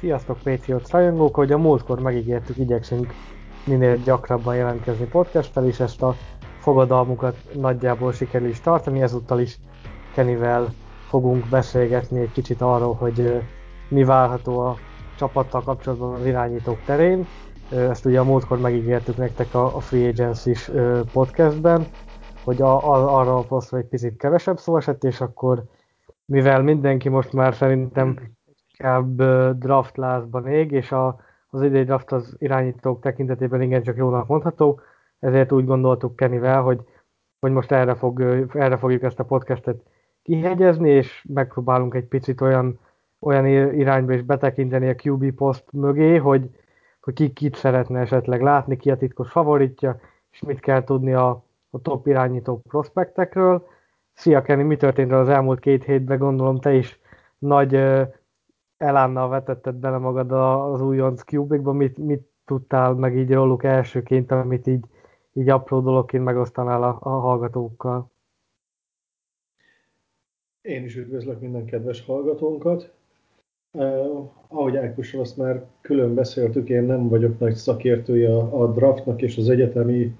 Sziasztok Patriots rajongók, hogy a múltkor megígértük, igyekszünk minél gyakrabban jelentkezni podcasttel, és ezt a fogadalmukat nagyjából sikerül is tartani. Ezúttal is Kennyvel fogunk beszélgetni egy kicsit arról, hogy mi várható a csapattal kapcsolatban az irányítók terén. Ezt ugye a múltkor megígértük nektek a Free Agency-s podcastben, hogy arra a posztra egy picit kevesebb szó esett, és akkor mivel mindenki most már szerintem inkább draft lázban ég, és az idei draft az irányítók tekintetében igencsak jónak mondható, ezért úgy gondoltuk Kennyvel, hogy most erre fogjuk ezt a podcastet kihegyezni, és megpróbálunk egy picit olyan irányba is betekinteni a QB poszt mögé, hogy kit szeretne esetleg látni, ki a titkos favoritja, és mit kell tudni a top irányító prospektekről. Szia Kenny, mi történt az elmúlt 2 hétben? Gondolom te is nagy elánnal vetetted bele magad az újonc QB-kba, mit tudtál meg így róluk elsőként, amit így apró dologként megosztanál a hallgatókkal? Én is üdvözlök minden kedves hallgatónkat. Ahogy Ákossal azt már külön beszéltük, én nem vagyok nagy szakértője a draftnak és az egyetemi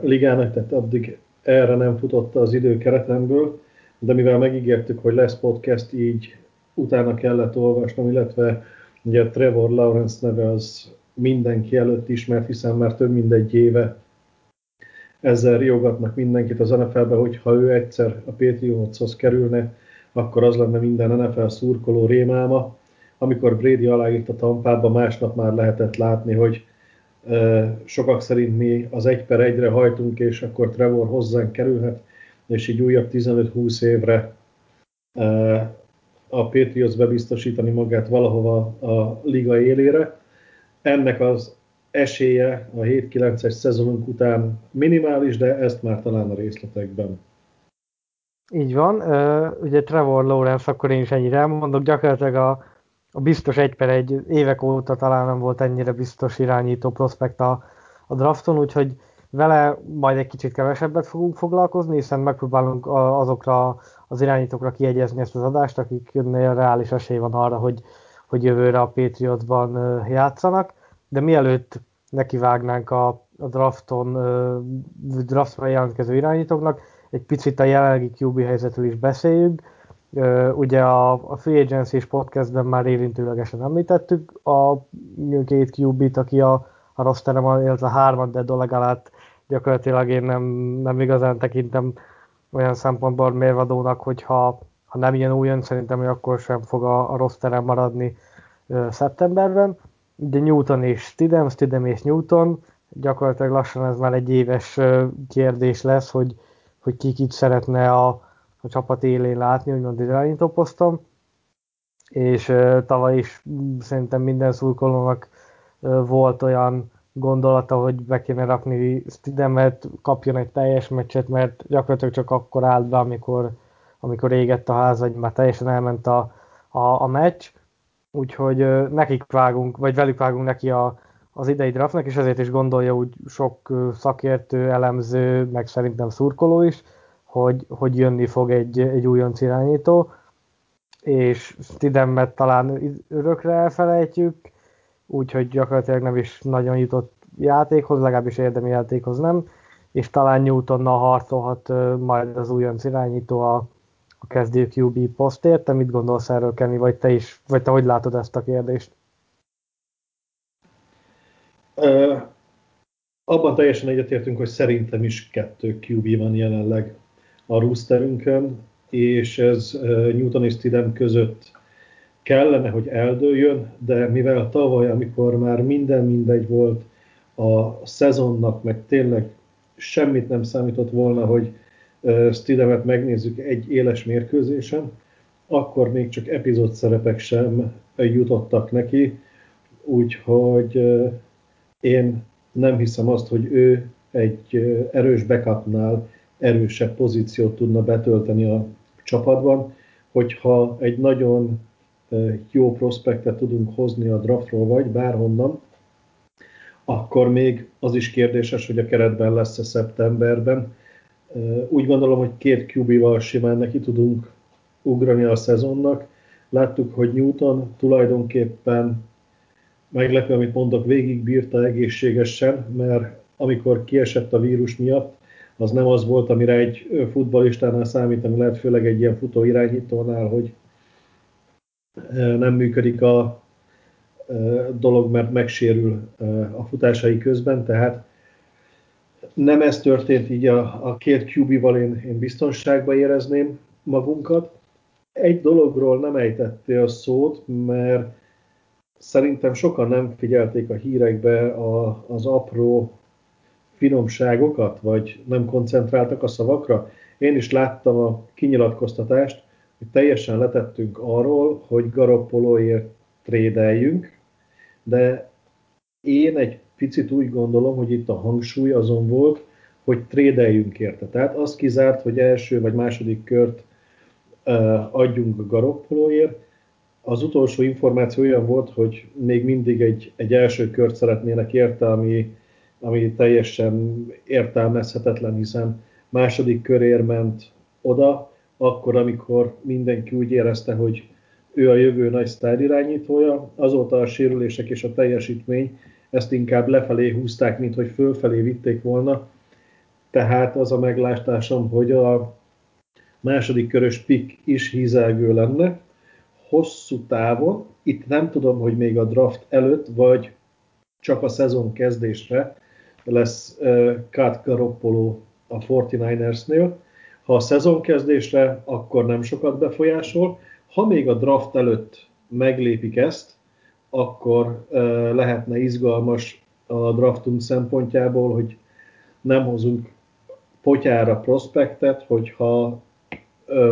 ligának, tehát addig erre nem futott az időkeretemből, de mivel megígértük, hogy lesz podcast, így utána kellett olvasnom, illetve ugye a Trevor Lawrence neve az mindenki előtt ismert, hiszen már több mint egy éve ezzel riogatnak mindenkit az NFL-be, hogyha ő egyszer a Patriotshoz kerülne, akkor az lenne minden NFL szurkoló rémálma. Amikor Brady aláírt a Tampába, másnap már lehetett látni, hogy sokak szerint mi az 1/1-re hajtunk, és akkor Trevor hozzánk kerülhet, és így újabb 15-20 évre a Patriots bebiztosítani magát valahova a liga élére. Ennek az esélye a 7-9-es szezonunk után minimális, de ezt már talán a részletekben. Így van, ugye Trevor Lawrence, akkor én is ennyire elmondok, gyakorlatilag a biztos 1/1, évek óta talán nem volt ennyire biztos irányító prospekt a drafton, úgyhogy vele majd egy kicsit kevesebbet fogunk foglalkozni, hiszen megpróbálunk azokra az irányítókra kiegyezni ezt az adást, akiknél reális esély van arra, hogy jövőre a Patriotsban játszanak, de mielőtt nekivágnánk a draftra jelentkező irányítóknak, egy picit a jelenlegi QB helyzetről is beszéljünk. Ugye a Free Agency-s podcastben már érintőlegesen említettük a 2 QB-t, aki a rosterem, illetve a 3-at, de Dolegálát gyakorlatilag én nem igazán tekintem olyan szempontból mérvadónak, hogyha nem ilyen újon, szerintem, hogy akkor sem fog a rosterem maradni szeptemberben. Ugye Newton és Stidham és Newton, gyakorlatilag lassan ez már egy éves kérdés lesz, hogy kit szeretne a csapat élén látni, úgymond irányító poszton, és tavaly is szerintem minden szurkolónak volt olyan gondolata, hogy be kéne rakni Stidhamet, kapjon egy teljes meccset, mert gyakorlatilag csak akkor állt be, amikor égett a ház, vagy már teljesen elment a meccs, úgyhogy velük vágunk neki az idei draftnak, és ezért is gondolja úgy sok szakértő, elemző, meg szerintem szurkoló is, hogy jönni fog egy újonc irányító, és Stidhamet talán örökre elfelejtjük, úgyhogy gyakorlatilag nem is nagyon jutott játékhoz, legalábbis érdemi játékhoz nem, és talán Newtonnal harcolhat majd az újonc irányító a kezdő QB posztért. Te mit gondolsz erről, Kenny, vagy te hogy látod ezt a kérdést? Abban teljesen egyetértünk, hogy szerintem is 2 QB van jelenleg a rosterünkön, és ez Newton és Stidham között kellene, hogy eldőljön, de mivel tavaly, amikor már mindegy volt a szezonnak, meg tényleg semmit nem számított volna, hogy Stidhamet megnézzük egy éles mérkőzésen, akkor még csak epizód szerepek sem jutottak neki, úgyhogy én nem hiszem azt, hogy ő egy erős backupnál erősebb pozíciót tudna betölteni a csapatban, hogyha egy nagyon jó prospektet tudunk hozni a draftról vagy bárhonnan, akkor még az is kérdéses, hogy a keretben lesz-e szeptemberben. Úgy gondolom, hogy 2 QB-val simán neki tudunk ugrani a szezonnak. Láttuk, hogy Newton tulajdonképpen, meglepő, amit mondok, végig bírta egészségesen, mert amikor kiesett a vírus miatt, az nem az volt, amire egy futballistánál számítani lehet, főleg egy ilyen futóirányítónál, hogy nem működik a dolog, mert megsérül a futásai közben, tehát nem ez történt, így a 2 QB-val én biztonságban érezném magunkat. Egy dologról nem ejtettél a szót, mert szerintem sokan nem figyelték a hírekbe az apró finomságokat, vagy nem koncentráltak a szavakra. Én is láttam a kinyilatkoztatást, hogy teljesen letettünk arról, hogy Garoppolóért trédeljünk, de én egy picit úgy gondolom, hogy itt a hangsúly azon volt, hogy trédeljünk érte. Tehát az kizárt, hogy első vagy második kört adjunk a Garoppolóért. Az utolsó információ olyan volt, hogy még mindig egy első kört szeretnének érte, ami teljesen értelmezhetetlen, hiszen második körért ment oda, akkor, amikor mindenki úgy érezte, hogy ő a jövő nagy sztárirányítója, azóta a sérülések és a teljesítmény ezt inkább lefelé húzták, mint hogy fölfelé vitték volna. Tehát az a meglátásom, hogy a második körös pick is hízelgő lenne. Hosszú távon, itt nem tudom, hogy még a draft előtt, vagy csak a szezon kezdésre lesz Cut Garoppolo a 49ersnél. Ha a szezon kezdésre, akkor nem sokat befolyásol. Ha még a draft előtt meglépik ezt, akkor lehetne izgalmas a draftunk szempontjából, hogy nem hozunk potyára prospektet, hogyha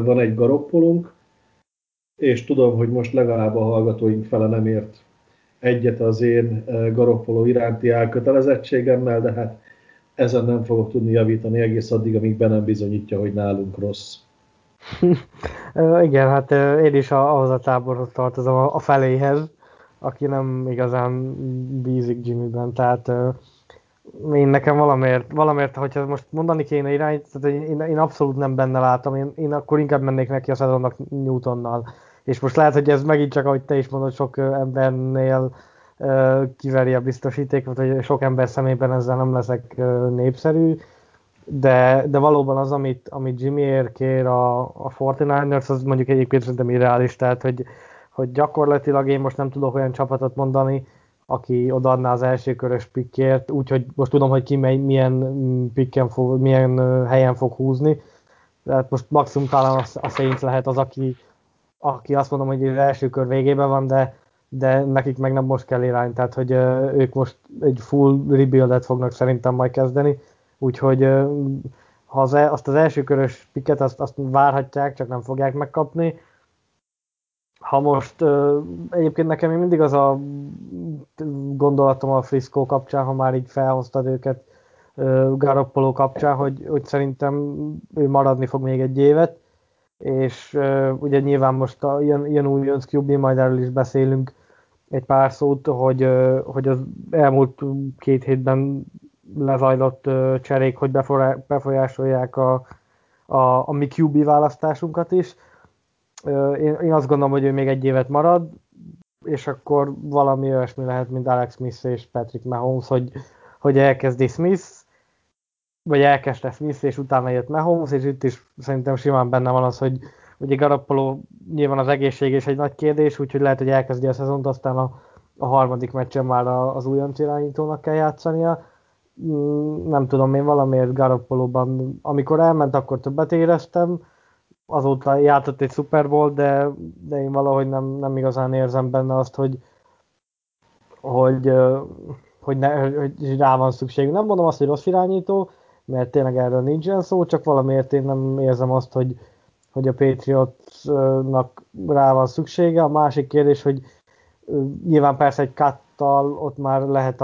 van egy Garoppolónk, és tudom, hogy most legalább a hallgatóink fele nem ért egyet az én Garoppoló iránti elkötelezettségemmel, de hát ezen nem fogok tudni javítani egész addig, amíg be nem bizonyítja, hogy nálunk rossz. Igen, hát én is ahhoz a táborhoz tartozom, a feléhez, aki nem igazán bízik Jimmyben, tehát én nekem valamiért, hogyha most mondani kéne irányt, tehát én abszolút nem benne látom, én akkor inkább mennék neki a szezonnak Newtonnal. És most lehet, hogy ez megint csak, ahogy te is mondod, sok embernél kiveri a biztosítékot, hogy sok ember szemében ezzel nem leszek népszerű, de valóban az, amit Jimmyért kér a 49ers, az mondjuk egyébként szerintem irreális, tehát hogy gyakorlatilag én most nem tudok olyan csapatot mondani, aki odaadná az első körös pikkért, úgyhogy most tudom, hogy ki milyen helyen fog húzni. Tehát most maximum talán a Saints lehet az, aki azt mondom, hogy az első kör végében van, de nekik meg nem most kell irány. Tehát, hogy ők most egy full rebuild-et fognak szerintem majd kezdeni. Úgyhogy ha azt az első körös pikket azt várhatják, csak nem fogják megkapni. Ha most egyébként nekem még mindig az a gondolatom a Frisco kapcsán, ha már így felhoztad őket Garoppolo kapcsán, hogy szerintem ő maradni fog még egy évet, és ugye nyilván most ilyen új Jönsz QB, majd erről is beszélünk egy pár szót, hogy az elmúlt 2 hétben lezajlott cserék, hogy befolyásolják a mi QB választásunkat is. Én azt gondolom, hogy ő még egy évet marad, és akkor valami olyasmi lehet, mint Alex Smith és Patrick Mahomes, hogy elkezdte Smith, és utána jött Mahomes, és itt is szerintem simán benne van az, hogy ugye Garoppolo nyilván az egészség is egy nagy kérdés, úgyhogy lehet, hogy elkezdi a szezont, aztán a harmadik meccsen már az újonc irányítónak kell játszania. Nem tudom, én valamiért Garoppolóban, amikor elment, akkor többet éreztem, azóta játszott egy Super Bowl, de én valahogy nem igazán érzem benne azt, hogy rá van szükségünk. Nem mondom azt, hogy rossz irányító, mert tényleg erről nincsen szó, csak valamiért én nem érzem azt, hogy a Patriotsnak rá van szüksége. A másik kérdés, hogy nyilván persze egy cuttal ott már lehet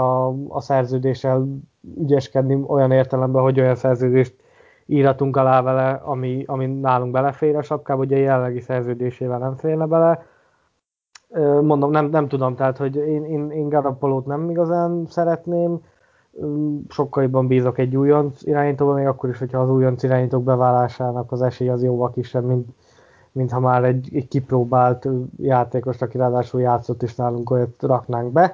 a szerződéssel ügyeskedni olyan értelemben, hogy olyan szerződést íratunk alá vele, ami nálunk belefér a sapkába, ugye a jelenlegi szerződésével nem férne bele. Mondom, nem tudom, tehát hogy én Garoppolót nem igazán szeretném, sokkal jobban bízok egy újonc irányítóban, még akkor is, hogyha az újonc irányítók beválásának az esély az jóval kisebb, mint ha már egy kipróbált játékos, aki ráadásul játszott is nálunk, olyat raknánk be.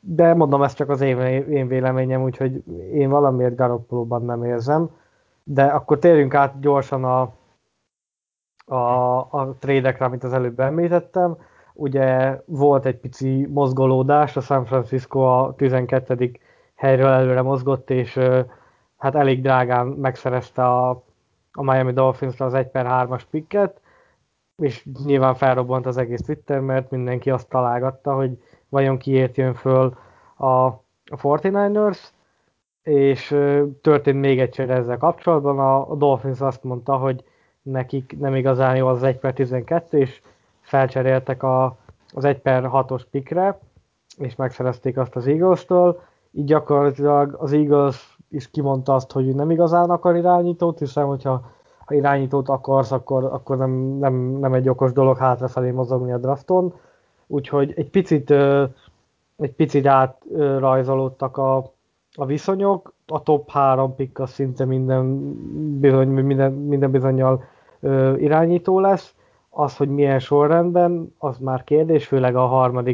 De mondom, ez csak az én véleményem, úgyhogy én valamiért Garoppolóban nem érzem. De akkor térjünk át gyorsan a trédekre, amit az előbb említettem. Ugye volt egy pici mozgolódás, a San Francisco a 12. helyről előre mozgott, és hát elég drágán megszerezte a Miami Dolphinsra az 1/3-as picket, és nyilván felrobbant az egész Twitter, mert mindenki azt találgatta, hogy vajon kiért jön föl a 49ers, és történt még egy csere ezzel kapcsolatban, a Dolphins azt mondta, hogy nekik nem igazán jó az 1/12, és felcseréltek az 1/6-os pickre, és megszerezték azt az Eagles-től. Így gyakorlatilag az Eagles is kimondta azt, hogy nem igazán akar irányítót, hiszen hogyha irányítót akarsz, akkor nem egy okos dolog hátrafelé mozogni a drafton. Úgyhogy egy picit átrajzolódtak a viszonyok. A top 3 pick az szinte minden bizonnyal irányító lesz. Az, hogy milyen sorrendben, az már kérdés, főleg a 3.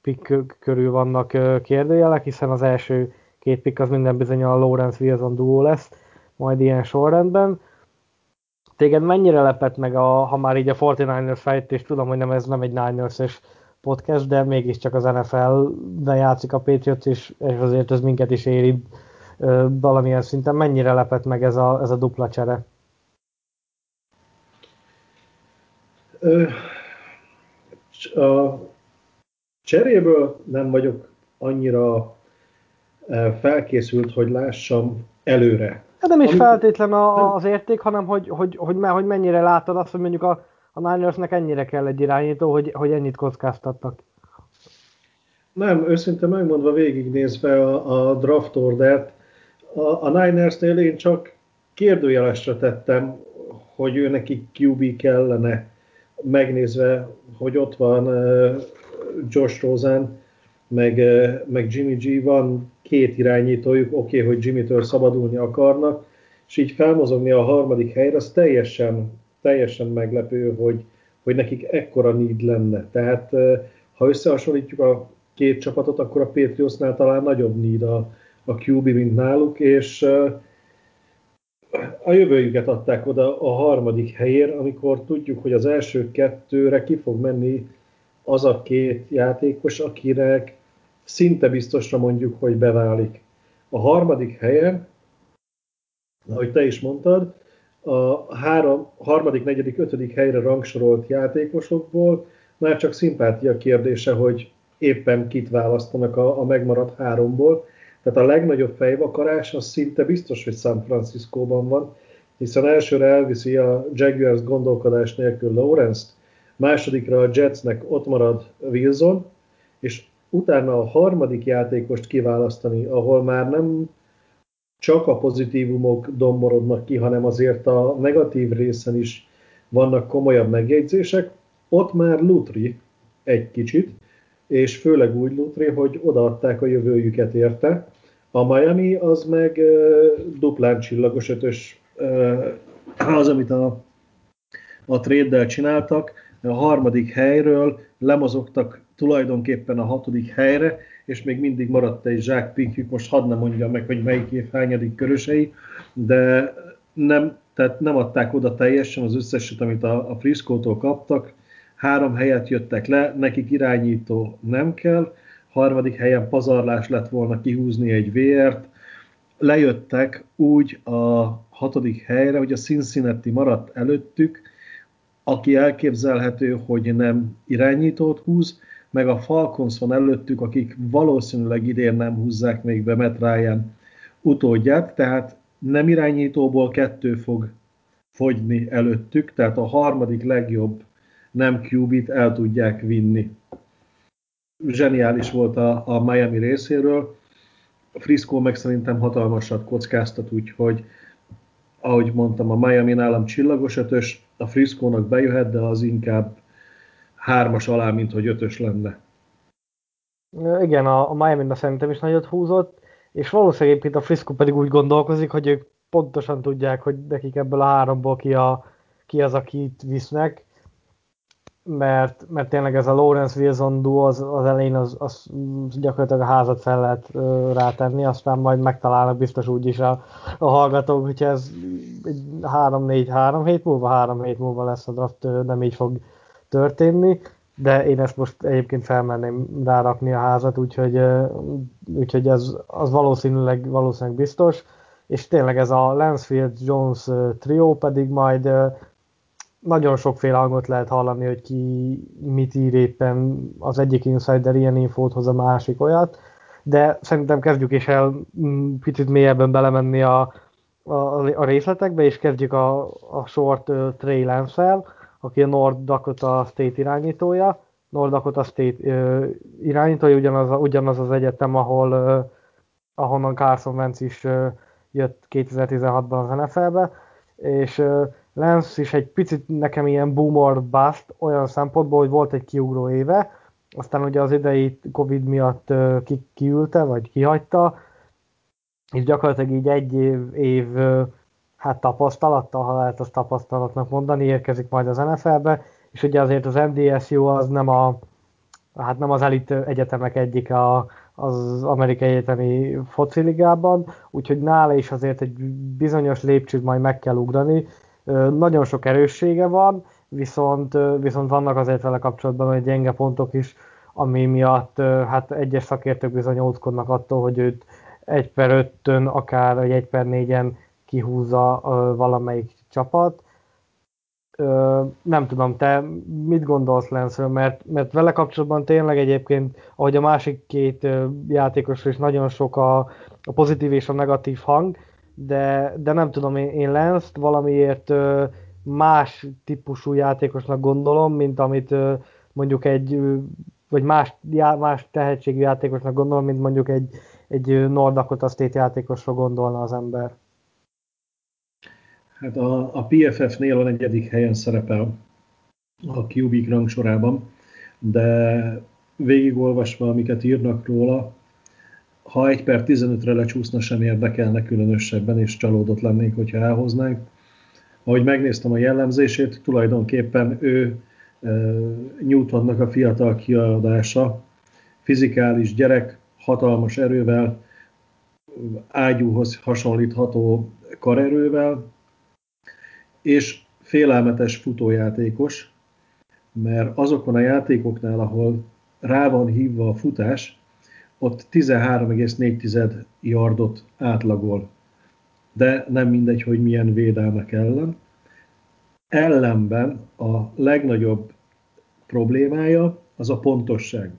pick körül vannak kérdőjelek, hiszen az első 2 pick az minden bizonnyal a Lawrence-Wilson duó lesz, majd ilyen sorrendben. Téged mennyire lepett meg, ha már így a 49ers fejtést, tudom, hogy ez nem egy Niners-es podcast, de mégiscsak az NFL-ben játszik a Patriots, és azért ez minket is érint valamilyen szinten. Mennyire lepett meg ez a dupla csere? A cseréből nem vagyok annyira felkészült, hogy lássam előre. De nem is feltétlen az érték, hanem hogy mennyire látod azt, hogy mondjuk a Ninersnek ennyire kell egy irányító, hogy ennyit kockáztatnak. Nem, őszintén megmondva végignézve a draft ordert, a Ninersnél én csak kérdőjelesre tettem, hogy ő neki QB kellene. Megnézve, hogy ott van Josh Rosen, meg Jimmy G, van 2 irányítójuk, oké, hogy Jimmy-től szabadulni akarnak, és így felmozogni a 3. helyre, az teljesen meglepő, hogy nekik ekkora need lenne. Tehát ha összehasonlítjuk a 2 csapatot, akkor a Patriotsnál talán nagyobb need a QB, mint náluk, és a jövőjüket adták oda a 3. helyér, amikor tudjuk, hogy az első 2-re ki fog menni az a 2 játékos, akinek szinte biztosra mondjuk, hogy beválik. A 3. helyen, ahogy te is mondtad, a 3., 4., 5. helyre rangsorolt játékosokból már csak szimpátia kérdése, hogy éppen kit választanak a megmaradt 3-ból. Tehát a legnagyobb fejvakarás az szinte biztos, hogy San Franciscóban van, hiszen elsőre elviszi a Jaguars gondolkodás nélkül Lawrence-t, másodikra a Jetsnek ott marad Wilson, és utána a 3. játékost kiválasztani, ahol már nem csak a pozitívumok domborodnak ki, hanem azért a negatív részen is vannak komolyabb megjegyzések, ott már lutri egy kicsit, és főleg úgy lutri, hogy odaadták a jövőjüket érte. A Miami az meg duplán csillagos 5-ös az, amit a trade-del csináltak. A 3. helyről lemozogtak tulajdonképpen a 6. helyre, és még mindig maradt egy zsákpinkjük, most hadd ne mondjam meg, hogy melyik év hányadik körösei, de nem adták oda teljesen az összeset, amit a Frisco-tól kaptak. 3 helyet jöttek le, nekik irányító nem kell, 3. helyen pazarlás lett volna kihúzni egy VR-t, lejöttek úgy a 6. helyre, hogy a Cincinnati maradt előttük, aki elképzelhető, hogy nem irányítót húz, meg a Falcons van előttük, akik valószínűleg idén nem húzzák még be Matt Ryan utódját, tehát nem irányítóból 2 fog fogyni előttük, tehát a harmadik legjobb nem QB-t el tudják vinni. Zseniális volt a Miami részéről, Frisco meg szerintem hatalmasat kockáztat, úgyhogy ahogy mondtam, a Miami nálam csillagos ötös, a Frisco-nak bejöhet, de az inkább 3-as alá, mint hogy 5-ös lenne. Igen, a Miami-na szerintem is nagyot húzott, és valószínűleg itt a Frisco pedig úgy gondolkozik, hogy ők pontosan tudják, hogy nekik ebből a 3-ból ki az, akit visznek, mert tényleg ez a Lawrence-Wilson duo az elején az gyakorlatilag a házat fel lehet rátenni, aztán majd megtalálnak biztos úgyis a hallgatók, hogyha ez 3-4-3 hét múlva, 3 hét múlva lesz a draft, nem így fog történni, de én ezt most egyébként felmerném rárakni a házat, úgyhogy ez az valószínűleg biztos, és tényleg ez a Lansfield-Jones trió pedig majd nagyon sokféle hangot lehet hallani, hogy ki mit ír éppen, az egyik insider ilyen infót hoz, a másik olyat, de szerintem kezdjük is el picit mélyebben belemenni a részletekbe, és kezdjük a sort Trey Lance-el, aki a North Dakota State irányítója, ugyanaz az egyetem, ahonnan Carson Wentz is jött 2016-ban az NFL-be, és Lance is egy picit nekem ilyen boomer bust olyan szempontból, hogy volt egy kiugró éve, aztán ugye az idei Covid miatt kiülte, vagy kihagyta, és gyakorlatilag így egy év hát tapasztalattal, ha lehet azt tapasztalatnak mondani, érkezik majd az NFL-be, és ugye azért az MDSU az nem az elit egyetemek egyik az amerikai egyetemi fociligában, úgyhogy nála is azért egy bizonyos lépcsőt majd meg kell ugrani. Nagyon sok erőssége van, viszont vannak azért vele kapcsolatban olyan gyenge pontok is, ami miatt hát egyes szakértők bizony óckodnak attól, hogy őt 1/5-ön, akár 1/4-en kihúzza valamelyik csapat. Nem tudom, te mit gondolsz Lance-ről, mert vele kapcsolatban tényleg egyébként, ahogy a másik két játékosról is nagyon sok a pozitív és a negatív hang, de nem tudom, én Lance-t valamiért más típusú játékosnak gondolom, mint amit mondjuk vagy más tehetségű játékosnak gondolom, mint mondjuk egy North Dakota State játékosra gondolna az ember. Hát a PFF-nél a 4. helyen szerepel a QB rangsorában, de végigolvasva, amiket írnak róla, ha 1/15-re lecsúszna, sem érdekelne különösebben, és csalódott lennék, hogyha elhoznánk. Ahogy megnéztem a jellemzését, tulajdonképpen ő Newtonnak a fiatal kiadása, fizikális gyerek, hatalmas erővel, ágyúhoz hasonlítható karerővel, és félelmetes futójátékos, mert azokon a játékoknál, ahol rá van hívva a futás, ott 13,4 yardot átlagol. De nem mindegy, hogy milyen védelmek ellen. Ellenben a legnagyobb problémája az a pontosság.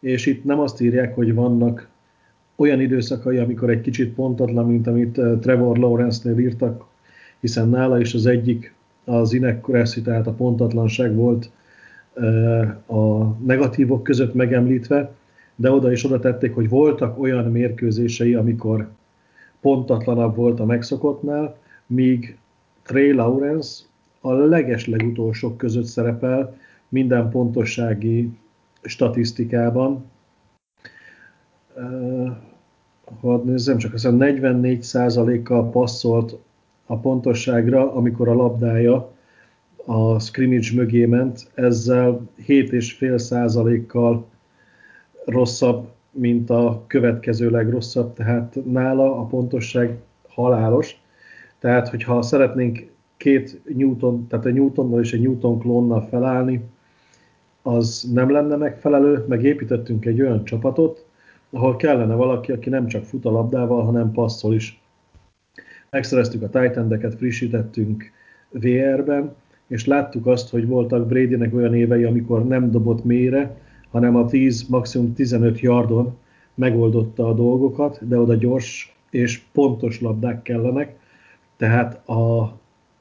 És itt nem azt írják, hogy vannak olyan időszakai, amikor egy kicsit pontatlan, mint amit Trevor Lawrence-nél írtak, hiszen nála is az egyik, az inaccuracy, tehát a pontatlanság volt a negatívok között megemlítve, de oda is oda tették, hogy voltak olyan mérkőzései, amikor pontatlanabb volt a megszokottnál, míg Trey Lawrence a legeslegutolsók között szerepel minden pontossági statisztikában. Ha nézzem, csak azt hiszem 44%-kal passzolt a pontosságra, amikor a labdája a scrimmage mögé ment, ezzel 7,5%-kal rosszabb, mint a következő legrosszabb, tehát nála a pontosság halálos. Tehát, hogyha szeretnénk két Newton, tehát egy Newtonnal és egy Newton klónnal felállni, az nem lenne megfelelő, megépítettünk egy olyan csapatot, ahol kellene valaki, aki nem csak fut a labdával, hanem passzol is. Megszereztük a tight endeket, frissítettünk VR-ben, és láttuk azt, hogy voltak Bradynek olyan évei, amikor nem dobott mélyre, hanem a 10, maximum 15 yardon megoldotta a dolgokat, de oda gyors és pontos labdák kellenek. Tehát a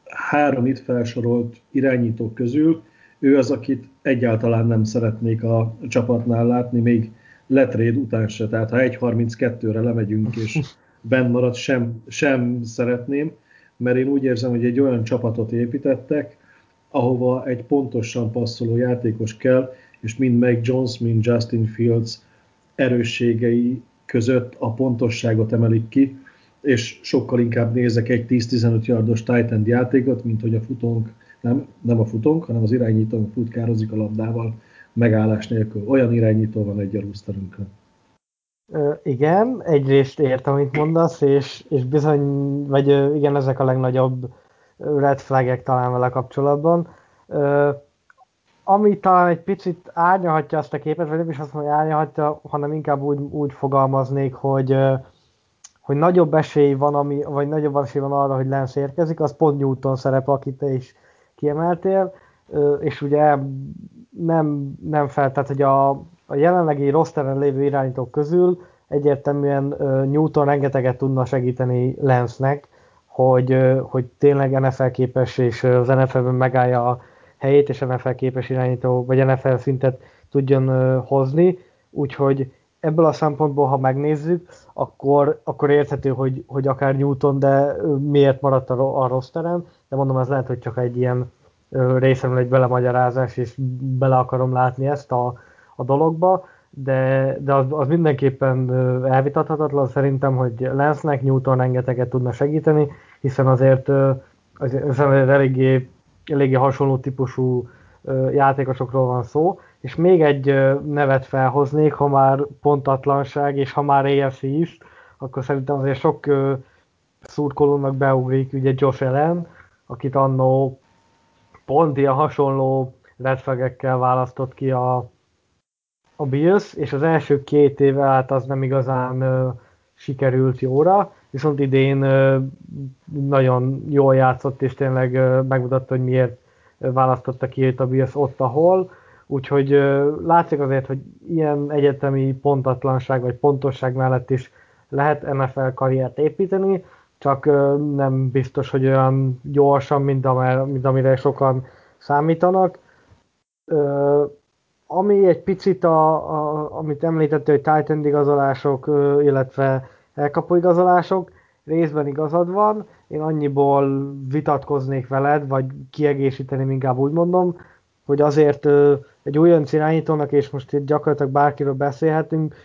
három itt felsorolt irányítók közül ő az, akit egyáltalán nem szeretnék a csapatnál látni, még letréd után se. Tehát ha 1.32-re lemegyünk és benn marad, sem szeretném, mert én úgy érzem, hogy egy olyan csapatot építettek, ahova egy pontosan passzoló játékos kell, és mind Mac Jones, mind Justin Fields erősségei között a pontosságot emelik ki, és sokkal inkább nézek egy 10-15 yardos tight end játékot, mint hogy a futónk, nem a futónk, hanem az irányítónk futkározik a labdával megállás nélkül. Olyan irányító van egy a rúszterünkön. Igen, egyrészt értem, amit mondasz, és bizony, vagy igen, ezek a legnagyobb red flagek talán vele kapcsolatban. Ami talán egy picit árnyalhatja azt a képet, vagy nem is azt mondom, hogy árnyalhatja, hanem inkább úgy fogalmaznék, hogy nagyobb esély van, vagy nagyobb esély van arra, hogy Lance érkezik, az pont Newton szerepe, akit te is kiemeltél, és ugye nem tehát hogy a jelenlegi rosteren lévő irányítók közül egyértelműen Newton rengeteget tudna segíteni Lance-nek, hogy tényleg NFL képes, és az NFL-ben megállja a helyét, és NFL képes irányító, vagy NFL szintet tudjon hozni, úgyhogy ebből a szempontból, ha megnézzük, akkor érthető, hogy akár Newton, de miért maradt a rosteren, de mondom, ez lehet, hogy csak egy ilyen részemről egy belemagyarázás, és bele akarom látni ezt a dologba, de az mindenképpen elvitathatatlan szerintem, hogy Lance-nek Newton rengeteget tudna segíteni, hiszen azért eléggé hasonló típusú játékosokról van szó, és még egy nevet felhoznék, ha már pontatlanság, és ha már AFC is, akkor szerintem azért sok szurkolónak beugrik, ugye Josh Allen, akit annó pont ilyen hasonló redfegekkel választott ki a Bills, és az első 2 éve hát az nem igazán sikerült jóra, viszont idén nagyon jól játszott, és tényleg megmutatta, hogy miért választotta ki őt a Bills ott, ahol. Úgyhogy látszik azért, hogy ilyen egyetemi pontatlanság vagy pontosság mellett is lehet NFL karriert építeni, csak nem biztos, hogy olyan gyorsan, mint amire sokan számítanak. Ami egy picit, amit említettél, hogy tight end igazolások, illetve elkapó igazolások, részben igazad van, én annyiból vitatkoznék veled, vagy kiegészíteném, inkább úgy mondom, hogy azért egy újonc irányítónak, és most itt gyakorlatilag bárkiről beszélhetünk,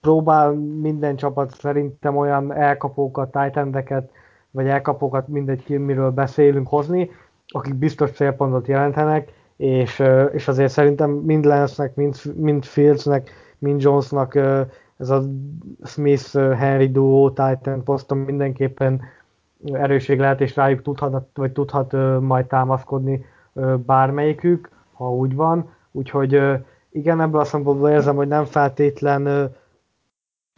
próbál minden csapat szerintem olyan elkapókat, tight endeket, vagy elkapókat, mindegy ki, miről beszélünk, hozni, akik biztos célpontot jelentenek, és azért szerintem mind Lance-nek, mind Fields-nek, mind Jones-nak ez a Smith-Henry duo tight end poszton mindenképpen erőség lehet, és rájuk tudhat majd támaszkodni bármelyikük, ha úgy van. Úgyhogy igen, ebből a szempontból érzem, hogy nem feltétlen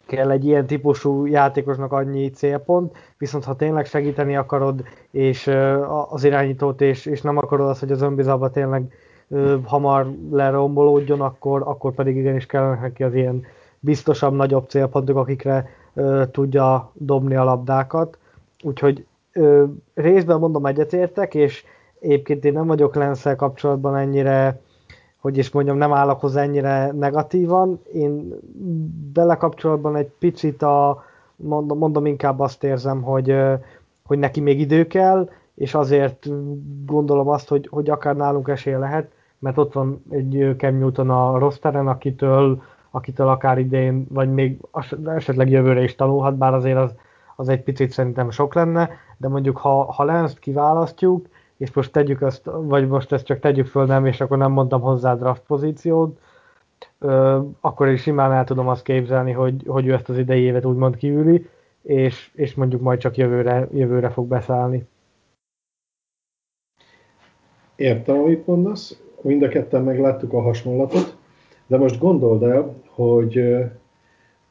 kell egy ilyen típusú játékosnak annyi célpont, viszont ha tényleg segíteni akarod, és az irányítót, és nem akarod azt, hogy az önbizalma tényleg hamar lerombolódjon, akkor pedig igenis kellene neki az ilyen biztosabb, nagyobb célpontok, akikre tudja dobni a labdákat. Úgyhogy részben mondom, egyetértek, és éppként én nem vagyok Lance-szel kapcsolatban ennyire, hogy is mondjam, nem állok hozzá ennyire negatívan. Én vele kapcsolatban egy picit mondom inkább azt érzem, hogy neki még idő kell, és azért gondolom azt, hogy akár nálunk esélye lehet, mert ott van egy Cam Newton a rosteren, akitől akár idén, vagy még esetleg jövőre is tanulhat, bár azért az egy picit szerintem sok lenne, de mondjuk ha Lance-t kiválasztjuk, és most tegyük azt, vagy most ezt csak tegyük föl, nem, és akkor nem mondtam hozzá draft pozíciót, akkor is simán el tudom azt képzelni, hogy ő ezt az idei évet úgymond kiüli, és mondjuk majd csak jövőre fog beszállni. Értem, amit mondasz, mind a ketten megláttuk a hasonlatot, de most gondold el, hogy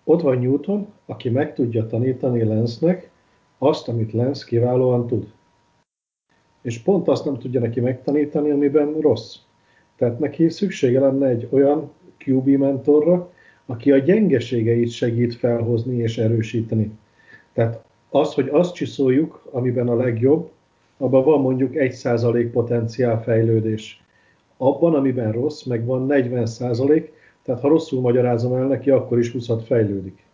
ott van Newton, aki meg tudja tanítani Lance-nek azt, amit Lance kiválóan tud. És pont azt nem tudja neki megtanítani, amiben rossz. Tehát neki szüksége lenne egy olyan QB mentorra, aki a gyengeségeit segít felhozni és erősíteni. Tehát az, hogy azt csiszoljuk, amiben a legjobb, abban van mondjuk 1% potenciál fejlődés. Abban, amiben rossz, meg van 40%, tehát ha rosszul magyarázom el neki, akkor is 20-at fejlődik.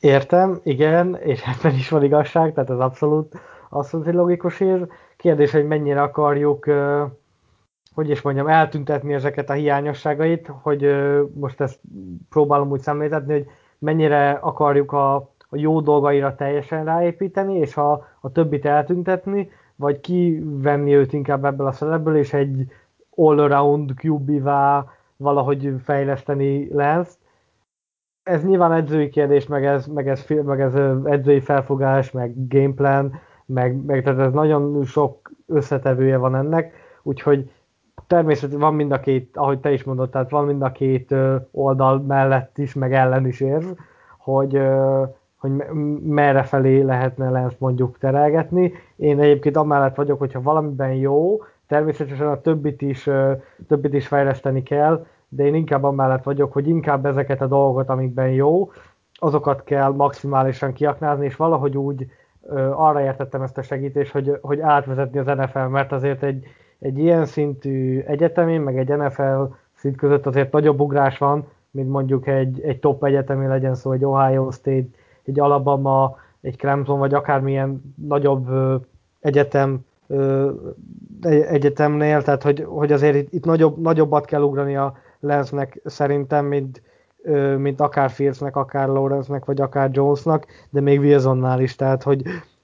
Értem, igen, és ebben is van igazság, tehát ez abszolút azt mondja, hogy logikus ér. Kérdés, hogy mennyire akarjuk, hogy is mondjam, eltüntetni ezeket a hiányosságait, hogy most ezt próbálom úgy szemléltetni, hogy mennyire akarjuk a jó dolgaira teljesen ráépíteni, és a többit eltüntetni, vagy kivenni őt inkább ebből a szerepből, és egy all-around QB-vá valahogy fejleszteni Lance-t. Ez nyilván edzői kérdés, meg ez edzői felfogás, meg gameplan, meg tehát ez nagyon sok összetevője van ennek, úgyhogy természetesen van mind a két, ahogy te is mondod, tehát van mind a két oldal mellett is, meg ellen is érv, hogy merre felé lehetne Lance mondjuk terelgetni. Én egyébként amellett vagyok, hogyha valamiben jó, természetesen a többit is fejleszteni kell, de én inkább amellett vagyok, hogy inkább ezeket a dolgokat, amikben jó, azokat kell maximálisan kiaknázni, és valahogy úgy arra értettem ezt a segítést, hogy átvezetni az NFL, mert azért egy ilyen szintű egyetemén, meg egy NFL szint között azért nagyobb ugrás van, mint mondjuk egy top egyetemén, legyen szó egy Ohio State, egy Alabama, egy Clemson, vagy akármilyen nagyobb egyetemnél, tehát hogy azért itt nagyobbat kell ugrani a Lance-nek szerintem, mint akár Fieldsnek, akár Lawrence-nek, vagy akár Jonesnak, de még Wilsonnál is, tehát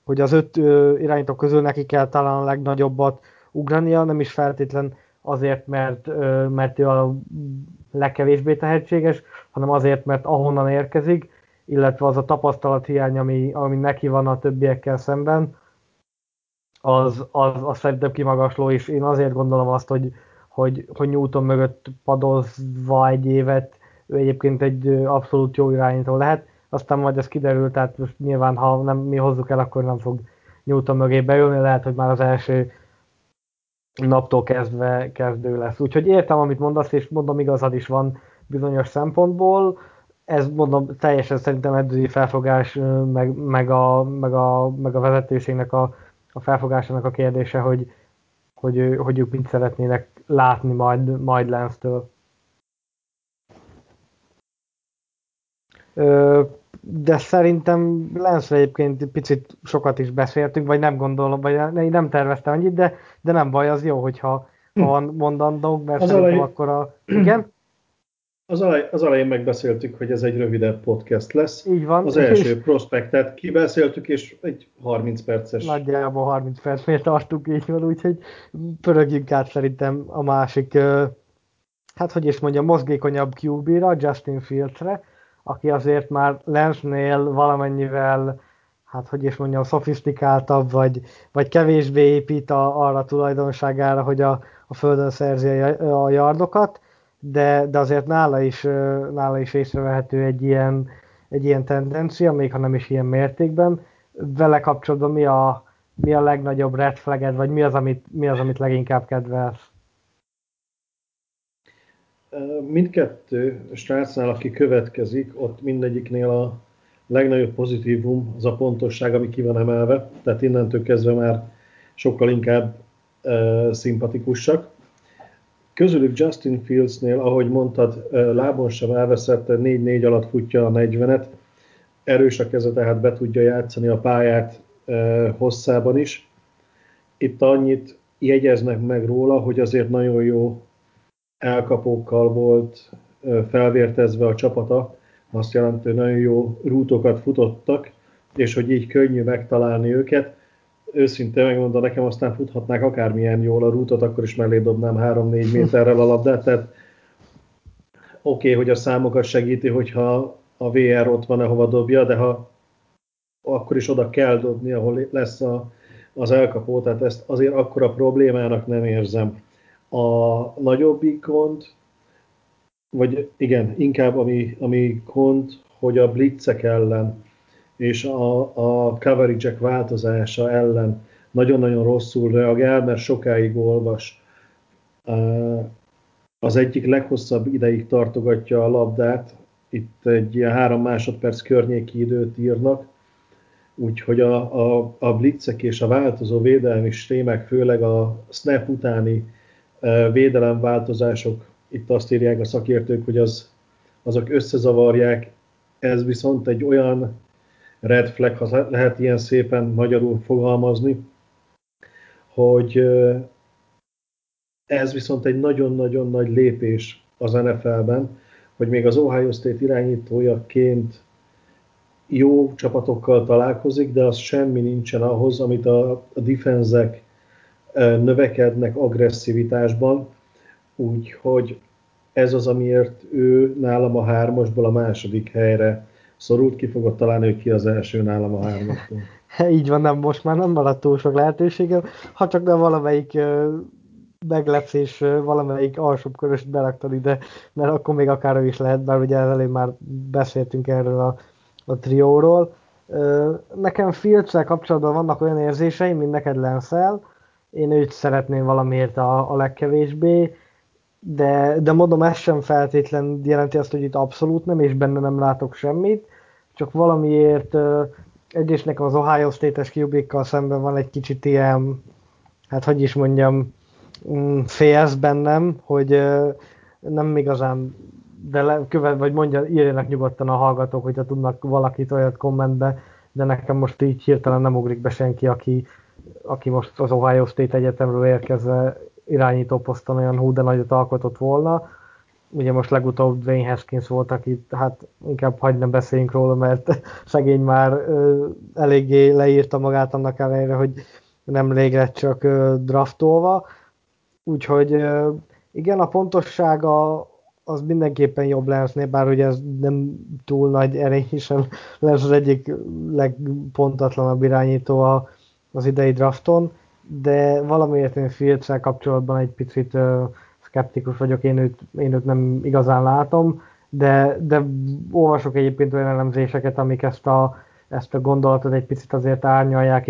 hogy az 5 irányító közül neki kell talán a legnagyobbat ugrania, nem is feltétlen azért, mert ő a legkevésbé tehetséges, hanem azért, mert ahonnan érkezik, illetve az a tapasztalathiány, ami neki van a többiekkel szemben, az szerintem kimagasló, és én azért gondolom azt, hogy Newton mögött padozva egy évet, ő egyébként egy abszolút jó irányító lehet, aztán majd ez kiderül, tehát most nyilván, ha nem mi hozzuk el, akkor nem fog Newton mögé beülni, lehet, hogy már az első naptól kezdve kezdő lesz. Úgyhogy értem, amit mondasz, és mondom, igazad is van bizonyos szempontból, ez mondom, teljesen szerintem edzői felfogás, meg a vezetőségnek a felfogásának a kérdése, hogy ők mit szeretnének látni majd Lance-től. De szerintem Lance-ről egyébként picit sokat is beszéltünk, vagy nem gondolom, vagy nem terveztem annyit, de nem baj, az jó, hogyha van mondandók, mert az szerintem akkor igen? Az elején megbeszéltük, hogy ez egy rövidebb podcast lesz. Így van. Az első prospektet kibeszéltük, és egy 30 perces. Nagyjából 30 percnél tartunk, így van, úgyhogy pörögjünk át szerintem a másik, hát hogy is mondjam, mozgékonyabb QB-ra, Justin Fieldsre, aki azért már Lance-nél valamennyivel, hát hogy is mondjam, szofisztikáltabb, vagy kevésbé épít arra tulajdonságára, hogy a földön szerzi a yardokat, de azért nála is észrevehető egy ilyen tendencia, még ha nem is ilyen mértékben. Vele kapcsolatban mi a legnagyobb red flag-ed, vagy mi az, amit leginkább kedvelsz? Mindkettő srácnál, aki következik, ott mindegyiknél a legnagyobb pozitívum az a pontosság, ami ki van emelve, tehát innentől kezdve már sokkal inkább szimpatikusak. Közülük Justin Fieldsnél, ahogy mondtad, lábon sem elveszett, 4-4 alatt futja a 40-et, erős a keze, tehát be tudja játszani a pályát hosszában is. Itt annyit jegyeznek meg róla, hogy azért nagyon jó elkapókkal volt felvértezve a csapata, azt jelenti, hogy nagyon jó rútokat futottak, és hogy így könnyű megtalálni őket. Őszintén megmondom, nekem aztán futhatnák akármilyen jól a rútot, akkor is mellé dobnám 3-4 méterrel a labdát, tehát oké, hogy a számokat segíti, hogyha a VR ott van, ahova dobja, de ha akkor is oda kell dobni, ahol lesz az elkapó, tehát ezt azért akkora problémának nem érzem. A nagyobbik gond, vagy igen, inkább ami gond, hogy a blitzek ellen és a coverage-ek változása ellen nagyon-nagyon rosszul reagál, mert sokáig olvas. az egyik leghosszabb ideig tartogatja a labdát, itt egy ilyen 3 másodperc környéki időt írnak, úgyhogy a blitzek és a változó védelmi strémek, főleg a snap utáni védelemváltozások, itt azt írják a szakértők, hogy azok összezavarják, ez viszont egy olyan red flag, ha lehet ilyen szépen magyarul fogalmazni, hogy ez viszont egy nagyon-nagyon nagy lépés az NFL-ben, hogy még az Ohio State irányítójaként jó csapatokkal találkozik, de az semmi nincsen ahhoz, amit a defense-ek növekednek agresszivitásban, úgyhogy ez az, amiért ő nálam a 3-asból a második helyre szorult, ki fogod találni, hogy ki az első nálam a 3-astól. Így van, nem, most már nem maradt túl sok lehetőségem, ha csak nem valamelyik meglepsz, és valamelyik alsóbb köröst beraktad ide, mert akkor még akár ő is lehet, bár ugye előbb már beszéltünk erről a trióról. Nekem Fieldszel kapcsolatban vannak olyan érzéseim, mint neked Lance-el. Én őt szeretném valamiért a legkevésbé, de mondom, ez sem feltétlen jelenti azt, hogy itt abszolút nem, és benne nem látok semmit, csak valamiért egyrészt nekem az Ohio State-es QB-kkal szemben van egy kicsit ilyen, hát hogy is mondjam, félsz bennem, hogy nem igazán, de vagy mondja, írjanak nyugodtan a hallgatók, hogyha tudnak valakit olyat kommentbe, de nekem most így hirtelen nem ugrik be senki, aki most az Ohio State Egyetemről érkezve irányító poszton olyan hú, de nagyot alkotott volna. Ugye most legutóbb Dwayne Haskins volt, akit hát inkább hagyd nem beszéljünk róla, mert szegény már eléggé leírta magát annak ellenére, hogy nemrég lett csak draftolva. Úgyhogy igen, a pontossága az mindenképpen jobb Lance-nél, bár ugye ez nem túl nagy erény, hiszen Lance az egyik legpontatlanabb irányító az idei drafton, de valamiért én Fieldsel kapcsolatban egy picit szkeptikus vagyok, én őt nem igazán látom, de olvasok egyébként olyan elemzéseket, amik ezt a gondolatot egy picit azért árnyalják,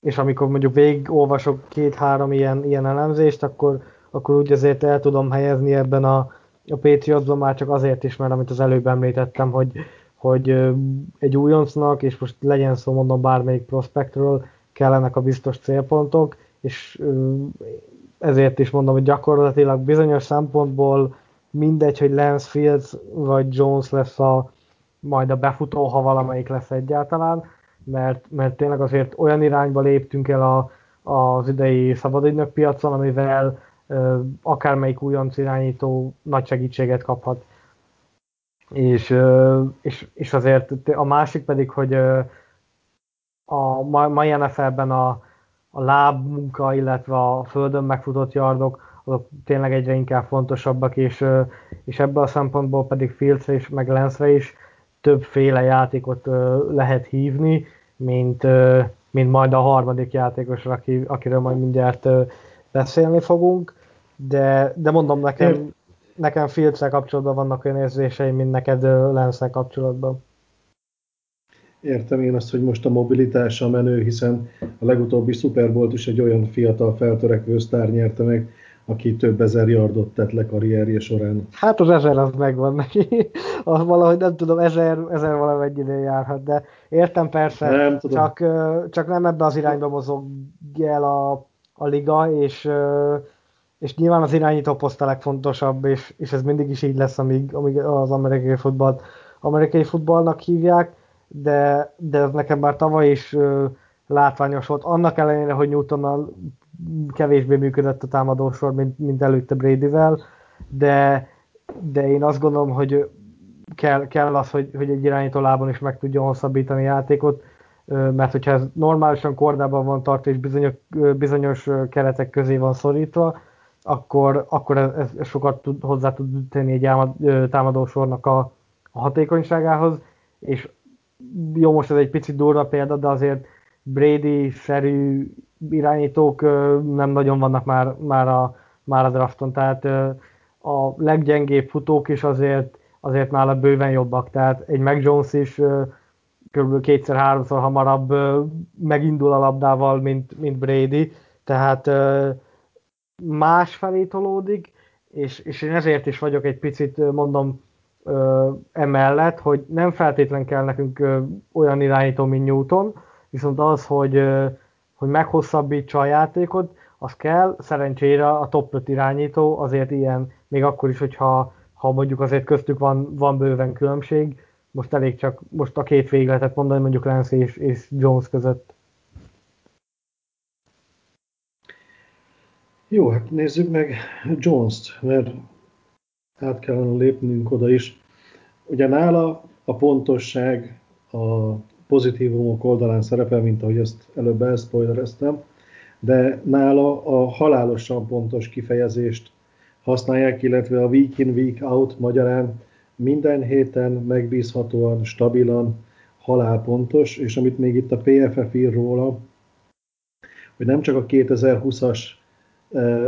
és amikor mondjuk végigolvasok 2-3 ilyen elemzést, akkor úgy azért el tudom helyezni ebben a Patriotsban már csak azért is, mert amit az előbb említettem, hogy egy újoncnak, és most legyen szó mondom bármelyik prospektről, kellenek a biztos célpontok, és ezért is mondom, hogy gyakorlatilag bizonyos szempontból mindegy, hogy Lance, Fields vagy Jones lesz majd a befutó, ha valamelyik lesz egyáltalán, mert tényleg azért olyan irányba léptünk el az idei szabadügynök piacon, amivel akármelyik újonc irányító nagy segítséget kaphat. És azért a másik pedig, hogy a mai NFL-ben a lábmunka, illetve a földön megfutott yardok, azok tényleg egyre inkább fontosabbak, és ebből a szempontból pedig Fieldsre és meg Lance-re is többféle játékot lehet hívni, mint majd a harmadik játékosra, akiről majd mindjárt beszélni fogunk, de mondom, nekem Fieldsel kapcsolatban vannak olyan érzéseim, mint neked Lance-el kapcsolatban. Értem én azt, hogy most a mobilitás a menő, hiszen a legutóbbi Super Bowl is egy olyan fiatal feltörekvő sztár nyerte meg, aki több ezer yardot tett le karrierje során. Hát az 1000 az megvan neki. Az valahogy nem tudom, 1000 valahogy idén járhat, de értem persze, nem csak nem ebbe az irányba mozog el a liga, és nyilván az irányító poszt a legfontosabb, és ez mindig is így lesz, amíg az amerikai futballnak hívják, de ez nekem már tavaly is látványos volt, annak ellenére, hogy Newtonnal kevésbé működött a támadósor, mint előtte Bradyvel, de én azt gondolom, hogy kell az, hogy egy irányító lábon is meg tudjon hosszabbítani a játékot, mert hogyha ez normálisan kordában van tartva, és bizonyos keretek közé van szorítva, akkor ez sokat hozzá tud tenni egy támadósornak a hatékonyságához, és jó, most ez egy picit durva példa, de azért Brady-szerű irányítók nem nagyon vannak már a drafton, tehát a leggyengébb futók is azért nála bőven jobbak, tehát egy Mac Jones is kb. 2-3-szor hamarabb megindul a labdával, mint Brady, tehát másfelé tolódik, és én ezért is vagyok egy picit, mondom, emellett, hogy nem feltétlen kell nekünk olyan irányító, mint Newton, viszont az, hogy meghosszabbítsa a játékot, az kell, szerencsére a top 5 irányító azért ilyen, még akkor is, hogyha mondjuk azért köztük van bőven különbség, most elég csak most a két végletet mondani, mondjuk Lance és Jones között. Jó, hát nézzük meg Jones-t, mert át kellene lépnünk oda is. Ugye nála a pontosság a pozitívumok oldalán szerepel, mint ahogy ezt előbb elspoilereztem, de nála a halálosan pontos kifejezést használják, illetve a week in, week out, magyarán minden héten megbízhatóan, stabilan halálpontos, és amit még itt a PFF ír róla, hogy nem csak a 2020-as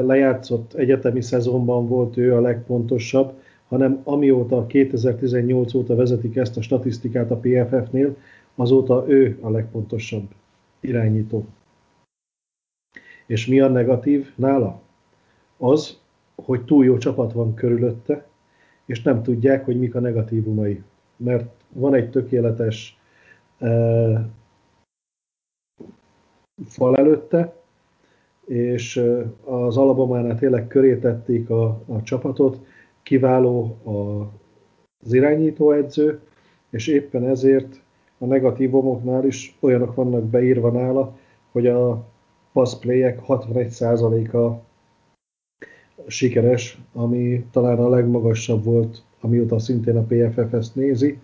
lejátszott egyetemi szezonban volt ő a legpontosabb, hanem amióta 2018 óta vezetik ezt a statisztikát a PFF-nél, azóta ő a legpontosabb irányító. És mi a negatív nála? Az, hogy túl jó csapat van körülötte, és nem tudják, hogy mik a negatívumai. Mert van egy tökéletes fal előtte, és az Alabamánál tényleg köré tették a csapatot, kiváló az irányítóedző, és éppen ezért a negatívumoknál is olyanok vannak beírva nála, hogy a passplayek 61%-a sikeres, ami talán a legmagasabb volt, amióta szintén a PFF-t nézi.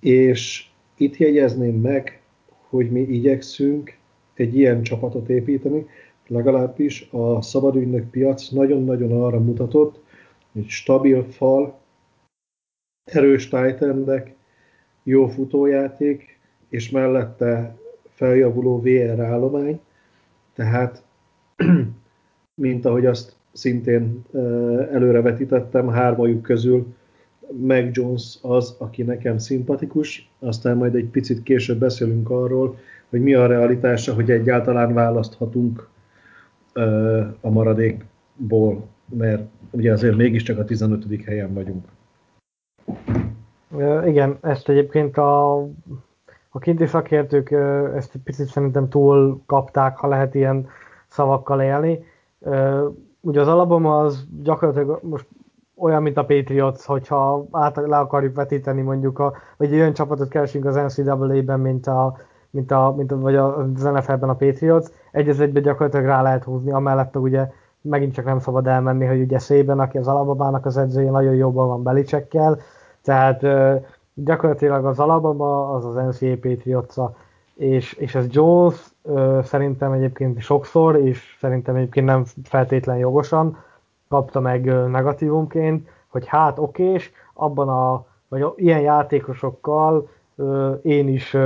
És itt jegyezném meg, hogy mi igyekszünk egy ilyen csapatot építeni, legalábbis a szabadügynök piac nagyon-nagyon arra mutatott, hogy stabil fal, erős tight endek, jó futójáték, és mellette feljavuló VR állomány, tehát mint ahogy azt szintén előrevetítettem, hármajuk közül Mac Jones az, aki nekem szimpatikus, aztán majd egy picit később beszélünk arról, hogy mi a realitása, hogy egyáltalán választhatunk a maradékból, mert ugye azért mégiscsak a 15. helyen vagyunk. Igen, ezt egyébként a kinti szakértők ezt egy picit szerintem túl kapták, ha lehet ilyen szavakkal élni. Ugye az Alabama az gyakorlatilag most olyan, mint a Patriots, hogyha le akarjuk vetíteni mondjuk, vagy olyan csapatot keresünk az NCAA-ben, vagy az NFL-ben a Patriots, egy-egyben gyakorlatilag rá lehet húzni, amellett ugye megint csak nem szabad elmenni, hogy ugye Szében, aki az Alabama-nak az edzője, nagyon jobban van Belicsekkel, tehát gyakorlatilag az Alabama az NCAA Patriots-a, és ez Jones szerintem egyébként sokszor, és szerintem egyébként nem feltétlen jogosan kapta meg negatívumként, hogy hát okés, abban vagy ilyen játékosokkal én is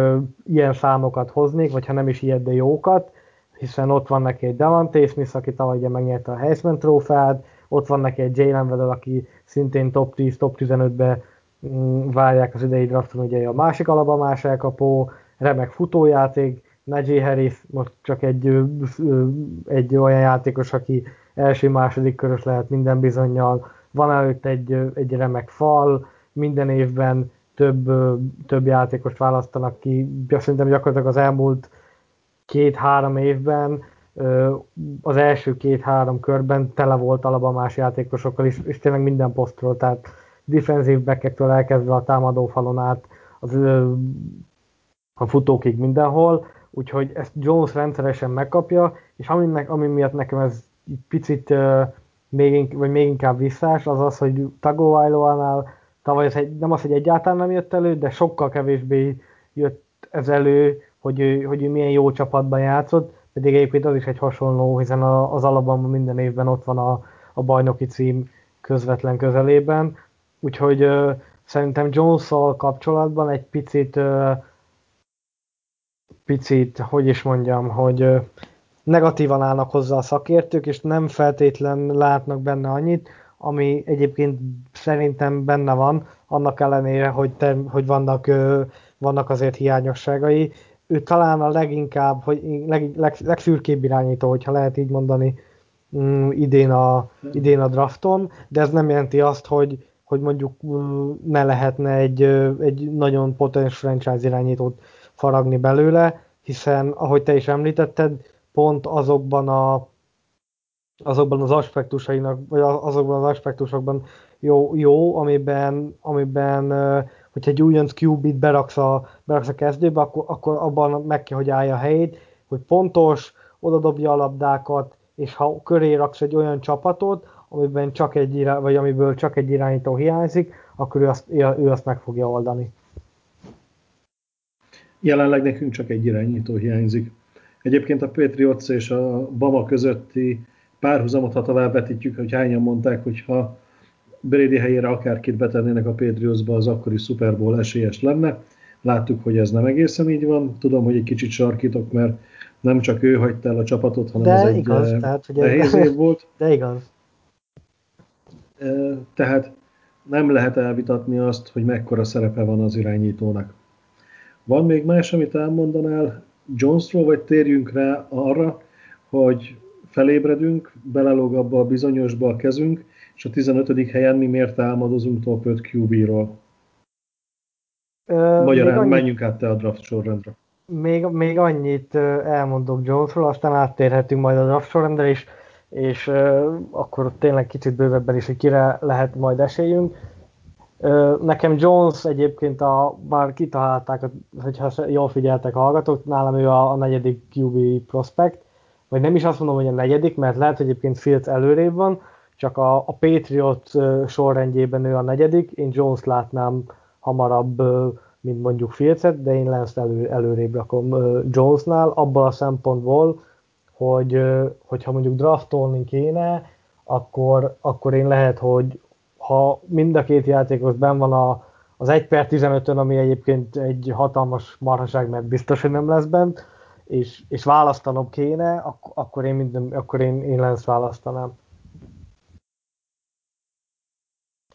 ilyen számokat hoznék, vagy ha nem is ilyet, de jókat, hiszen ott van neki egy Devontae Smith, aki tavaly megnyerte a Heisman trófeát, ott van neki egy Jalen Waddell, aki szintén top 10, top 15-be várják az idei drafton, ugye a másik Alabamás elkapó, remek futójáték, Najee Harris most csak egy olyan játékos, aki első-második körös lehet minden bizonnyal, van előtt egy remek fal, minden évben több játékost választanak ki, szerintem gyakorlatilag az elmúlt 2-3 évben az első 2-3 körben tele volt Alabamás játékosokkal, és tényleg minden posztról, tehát defensive backektől elkezdve a támadófalon át a futókig mindenhol, úgyhogy ezt Jones rendszeresen megkapja, és ami miatt nekem ez picit még inkább visszás, az az, hogy Tagovailoánál tavaly nem az, hogy egyáltalán nem jött elő, de sokkal kevésbé jött ez elő, hogy ő milyen jó csapatban játszott, pedig egyébként az is egy hasonló, hiszen az Alabama minden évben ott van a bajnoki cím közvetlen közelében, úgyhogy szerintem Jones-szal kapcsolatban egy picit, hogy is mondjam, hogy negatívan állnak hozzá a szakértők, és nem feltétlen látnak benne annyit, ami egyébként szerintem benne van, annak ellenére, hogy vannak azért hiányosságai. Ő talán a legszürkébb irányító, hogyha lehet így mondani, idén a drafton, de ez nem jelenti azt, hogy mondjuk ne lehetne egy nagyon potens franchise irányítót faragni belőle, hiszen, ahogy te is említetted, pont azokban az aspektusainak, vagy azokban az aspektusokban jó amiben hogyha egy újonc QB-t beraksz a kezdőbe, akkor abban meg kell, hogy állja a helyét, hogy pontos, odadobja a labdákat, és ha köré raksz egy olyan csapatot, amiből csak egy irányító hiányzik, akkor ő azt meg fogja oldani. Jelenleg nekünk csak egy irányító hiányzik. Egyébként a Patriots és a Bama közötti párhuzamot, ha tovább vetítjük, hogy hányan mondták, hogy ha Brady helyére akárkit betennének a Patriotsba, az akkori Super Bowl esélyes lenne. Láttuk, hogy ez nem egészen így van. Tudom, hogy egy kicsit sarkítok, mert nem csak ő hagyta el a csapatot, hanem ez egy nehéz év volt. De igaz. Tehát nem lehet elvitatni azt, hogy mekkora szerepe van az irányítónak. Van még más, amit elmondanál Jonesról, vagy térjünk rá arra, hogy felébredünk, belelóg abba a bizonyosba a kezünk, és a 15. helyen mi miért álmodozunk top 5 QB-ról? Magyarán menjünk át te a draft sorrendre. Még annyit elmondok Jonesról, aztán áttérhetünk majd a draft sorrendre is, és akkor tényleg kicsit bővebben is, hogy kire lehet majd esélyünk. Nekem Jones egyébként, bár kitalálták, hogyha jól figyeltek a hallgatók, nálam ő a negyedik QB prospect, vagy nem is azt mondom, hogy a negyedik, mert lehet, hogy egyébként Fields előrébb van, csak a Patriot sorrendjében ő a negyedik, én Jones látnám hamarabb, mint mondjuk Fields-et, de én Lance-t előrébb rakom Jonesnál, abban a szempontból, hogyha mondjuk draftolni kéne, akkor én lehet, hogy ha mind a két játékos benn van az 1/15-ön, ami egyébként egy hatalmas marhaság, mert biztos, hogy nem lesz bent, és választanom kéne, akkor én Lance-t választanám.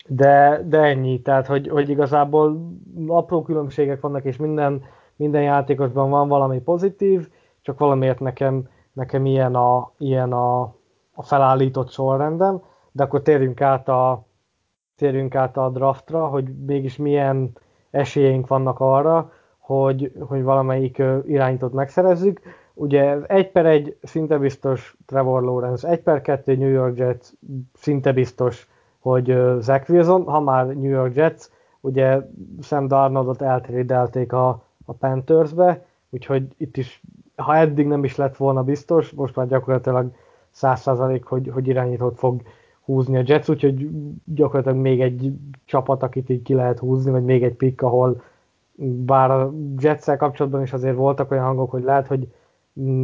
De ennyi, tehát hogy igazából apró különbségek vannak, és minden játékosban van valami pozitív, csak valamiért nekem ilyen a felállított sorrendem, de akkor térjünk át a draftra, hogy mégis milyen esélyeink vannak arra, hogy valamelyik irányítót megszerezzük. Ugye 1/1 szinte biztos Trevor Lawrence, 1/2 New York Jets szinte biztos, hogy Zach Wilson, ha már New York Jets, ugye Sam Darnoldot eltrédelték a Panthersbe, úgyhogy itt is, ha eddig nem is lett volna biztos, most már gyakorlatilag 100%, hogy irányítót fog húzni a Jets, úgyhogy gyakorlatilag még egy csapat, akit így ki lehet húzni, vagy még egy pick, ahol bár a Jetszel kapcsolatban is azért voltak olyan hangok, hogy lehet, hogy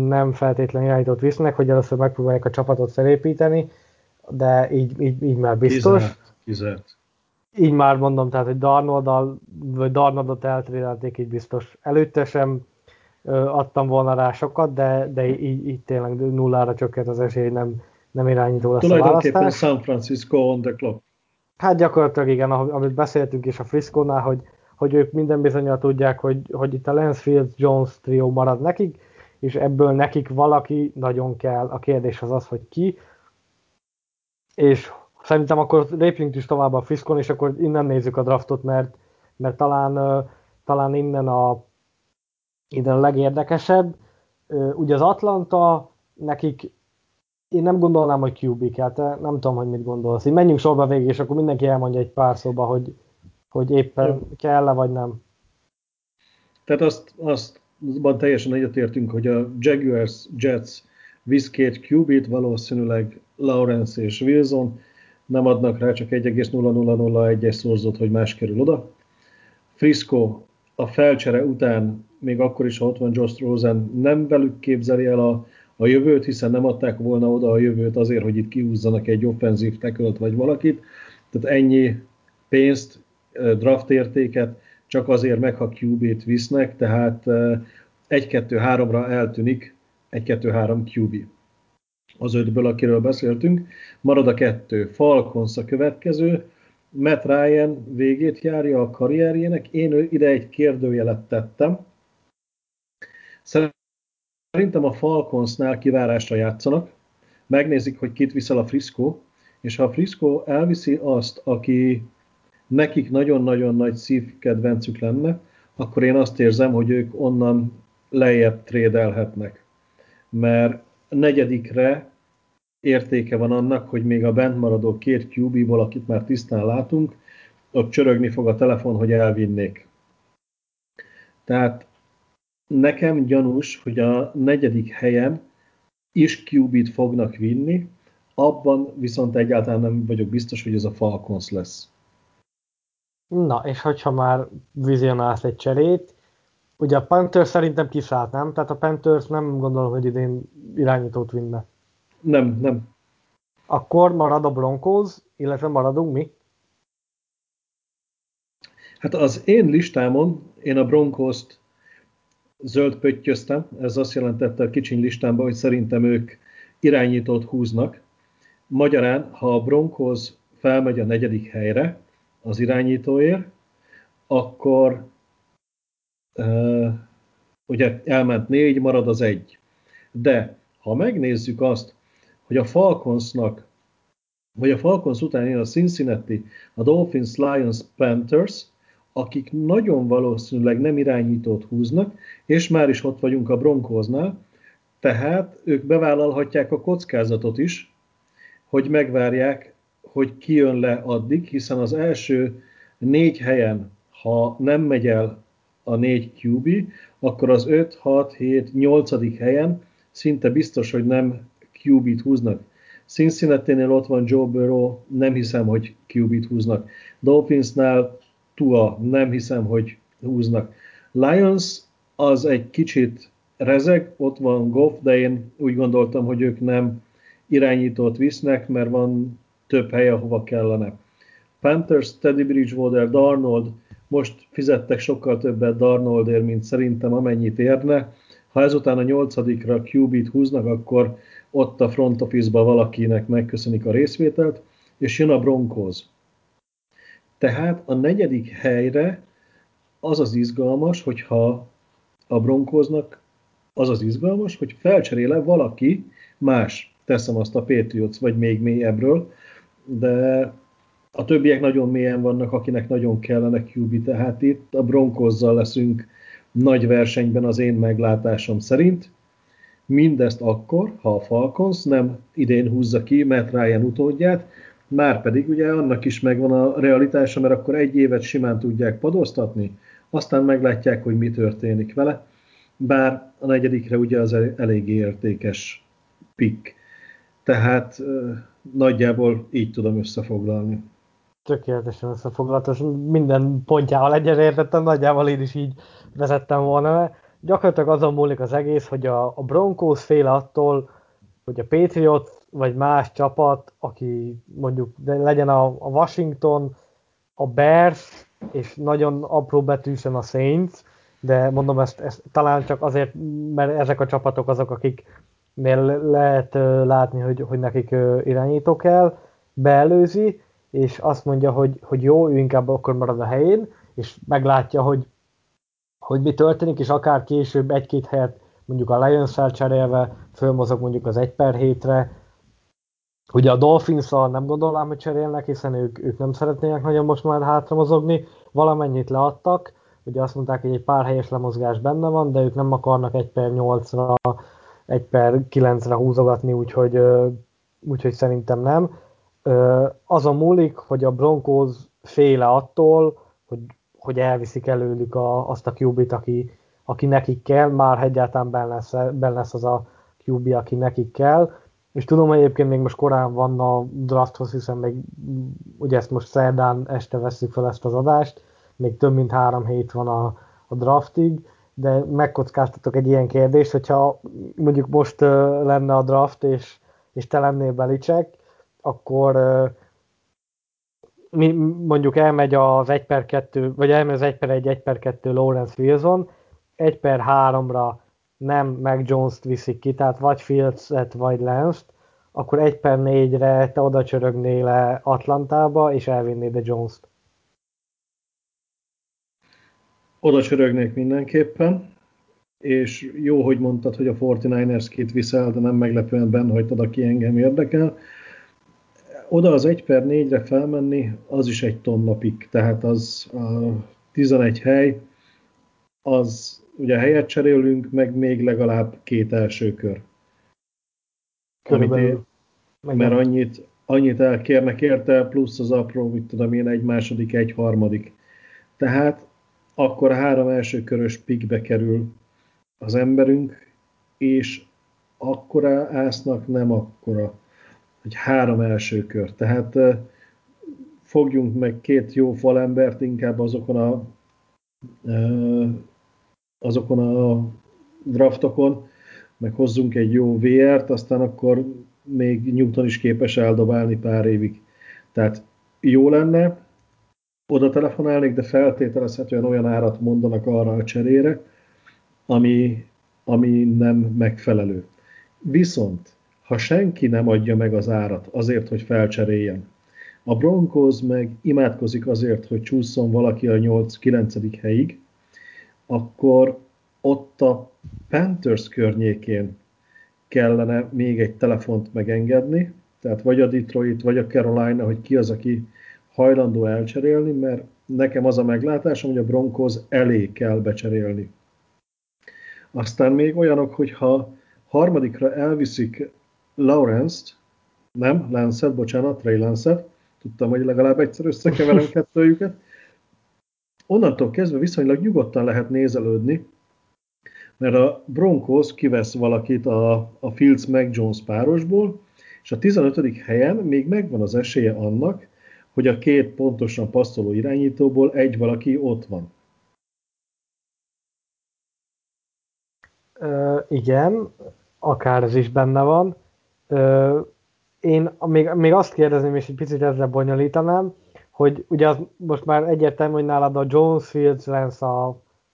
nem feltétlenül irányítót visznek, hogy először megpróbálják a csapatot felépíteni, de így már biztos. Kizárt. Így már mondom, tehát, hogy Darnoldot eltrédelték, így biztos. Előtte sem adtam volna rá sokat, de így tényleg nullára csökkent az esély, nem irányító lesz a választás. Tulajdonképpen San Francisco on the clock. Hát gyakorlatilag igen, amit beszéltünk is a Frisco-nál, hogy ők minden bizonnyal tudják, hogy itt a Lance Fields Jones trió marad nekik, és ebből nekik valaki nagyon kell. A kérdés az, hogy ki. És szerintem akkor lépjünk is tovább a Friscon, és akkor innen nézzük a draftot, mert talán innen a legérdekesebb. Ugye az Atlanta, nekik én nem gondolnám, hogy QB-kel, nem tudom, hogy mit gondolsz. Így menjünk sorba végig, és akkor mindenki elmondja egy pár szóba, hogy éppen kell-e, vagy nem. Tehát aztban teljesen egyetértünk, hogy a Jaguars Jets visz két QB-t, valószínűleg Lawrence és Wilson, nem adnak rá csak 1,0001-es szorzót, hogy más kerül oda. Frisco a felcsere után, még akkor is, ha ott van Josh Rosen, nem velük képzeli el a jövőt, hiszen nem adták volna oda a jövőt azért, hogy itt kihúzzanak egy offenzív tackle-t vagy valakit. Tehát ennyi pénzt, draftértéket csak azért meg, ha QB-t visznek, tehát 1-2-3-ra eltűnik 1-2-3 QB. Az 5-ből, akiről beszéltünk, marad a 2. Falcons a következő, Matt Ryan végét járja a karrierjének, én ide egy kérdőjelet tettem. Szerintem a Falconsnál kivárásra játszanak, megnézik, hogy kit viszel a Frisco, és ha a Frisco elviszi azt, aki nekik nagyon-nagyon nagy szívkedvencük lenne, akkor én azt érzem, hogy ők onnan lejjebb trédelhetnek. Mert negyedikre értéke van annak, hogy még a bentmaradó két QB-ból, akit már tisztán látunk, ott csörögni fog a telefon, hogy elvinnék. Tehát nekem gyanús, hogy a negyedik helyen is QB-t fognak vinni, abban viszont egyáltalán nem vagyok biztos, hogy ez a Falcons lesz. Na, és hogyha már vizionálsz egy cserét, ugye a Panthers szerintem kiszállt, nem? Tehát a Panthers nem gondolom, hogy idén irányítót vinne. Nem. Akkor marad a Broncos, illetve maradunk mi? Hát az én listámon én a Broncos-t zöld pöttyöztem, ez azt jelentette a kicsiny listámban, hogy szerintem ők irányítót húznak. Magyarán, ha a Broncos felmegy a negyedik helyre az irányítóért, akkor ugye elment 4, marad az 1. De ha megnézzük azt, hogy a Falconsnak, vagy a Falcons után jön a Cincinnati, a Dolphins, Lions, Panthers, akik nagyon valószínűleg nem irányítót húznak, és már is ott vagyunk a Broncosnál, tehát ők bevállalhatják a kockázatot is, hogy megvárják, hogy ki jön le addig, hiszen az első 4 helyen, ha nem megy el a 4 QB, akkor az 5, 6, 7, 8. helyen szinte biztos, hogy nem QB-t húznak. Cincinnati-nél ott van Joe Burrow, nem hiszem, hogy QB-t húznak. Dolphinsnál Tua, nem hiszem, hogy húznak. Lions az egy kicsit rezeg, ott van Goff, de én úgy gondoltam, hogy ők nem irányítót visznek, mert van több helye, hova kellene. Panthers, Teddy Bridgewater, Darnold, most fizettek sokkal többet Darnoldért, mint szerintem amennyit érne. Ha ezután a 8-ra QB-t húznak, akkor ott a front office-ba valakinek megköszönik a részvételt, és jön a Broncos. Tehát a negyedik helyre az az izgalmas, hogy felcseréle valaki más. Teszem azt a Patriots, vagy még mélyebbről, de a többiek nagyon mélyen vannak, akinek nagyon kellene QB, tehát itt a Broncosszal leszünk nagy versenyben az én meglátásom szerint. Mindezt akkor, ha a Falcons nem idén húzza ki Matt Ryan utódját, márpedig ugye annak is megvan a realitása, mert akkor egy évet simán tudják padoztatni, aztán meglátják, hogy mi történik vele, bár a negyedikre ugye az eléggé értékes pick. Tehát nagyjából így tudom összefoglalni. Tökéletesen összefoglalhatos, minden pontjával egyetértettem, nagyjából én is így vezettem volna. Gyakorlatilag azon múlik az egész, hogy a Broncos fél attól, hogy a Patriots vagy más csapat, aki mondjuk legyen a Washington, a Bears, és nagyon apró betűsen a Saints, de mondom ezt talán csak azért, mert ezek a csapatok azok, akiknél lehet látni, hogy nekik irányító kell, beelőzi, és azt mondja, hogy jó, ő inkább akkor marad a helyén, és meglátja, hogy mi történik, és akár később 1-2 helyet mondjuk a Lions-szel cserélve fölmozog mondjuk az 1/7-re. Ugye a Dolphins-szal nem gondolom, hogy cserélnek, hiszen ők nem szeretnének nagyon most már hátramozogni. Valamennyit leadtak, ugye azt mondták, hogy egy pár helyes lemozgás benne van, de ők nem akarnak 1/8-ra, 1/9-re húzogatni, úgyhogy szerintem nem. Azon múlik, hogy a Broncos féle attól, hogy elviszik előlük azt a QB-t, aki nekik kell, már egyáltalán benn lesz az a QB, aki nekik kell. És tudom, hogy egyébként még most korán van a drafthoz, hiszen még ugye ezt most szerdán este vesszük fel ezt az adást, még több mint 3 hét van a draftig, de megkockáztatok egy ilyen kérdést, hogyha mondjuk most lenne a draft, és te lennél Belichick, akkor mi mondjuk elmegy az 1/2, vagy elmegy az 1/1, 1/2 Lawrence Wilson, 1/3-ra nem Mac Jones-t viszik ki, tehát vagy Fields-et, vagy Lance-t, akkor 1/4-re te oda csörögnél le Atlantába, és elvinnéd a Jones-t. Oda csörögnék mindenképpen. és jó, hogy mondtad, hogy a 49ers-két viszel, de nem meglepően bennhagytad, aki engem érdekel. Oda az 1/4-re felmenni, az is egy tonna pick, tehát az a 11 hely, az ugye helyet cserélünk, meg még legalább 2 első kör. Körülbelül. Mert annyit elkérnek érte, plusz az apró, mit tudom én, 1/2, 1/3. Tehát akkor 3 első körös pickbe kerül az emberünk, és akkora ásznak nem akkora, hogy 3 első kör. Tehát fogjunk meg 2 jó falembert inkább azokon a draftokon, meg hozzunk egy jó VR-t, aztán akkor még Newton is képes eldobálni pár évig. Tehát jó lenne, oda telefonálnék, de feltételezhetően olyan árat mondanak arra a cserére, ami nem megfelelő. Viszont, ha senki nem adja meg az árat azért, hogy felcseréljen, a Broncos meg imádkozik azért, hogy csúszson valaki a 8-9. Helyig, akkor ott a Panthers környékén kellene még egy telefont megengedni, tehát vagy a Detroit, vagy a Carolina, hogy ki az, aki hajlandó elcserélni, mert nekem az a meglátásom, hogy a Broncos elé kell becserélni. Aztán még olyanok, hogyha 3. elviszik Trey Lance-et, tudtam, hogy legalább egyszer összekeverem kettőjüket, onnantól kezdve viszonylag nyugodtan lehet nézelődni, mert a Broncos kivesz valakit a Fields Mac Jones párosból, és a 15. helyen még megvan az esélye annak, hogy a 2 pontosan passzoló irányítóból 1 valaki ott van. Igen, akár ez is benne van. Én még azt kérdezném, és egy picit ezzel bonyolítanám, hogy ugye az most már egyértelmű, hogy nálad a Jones, Fields, Lance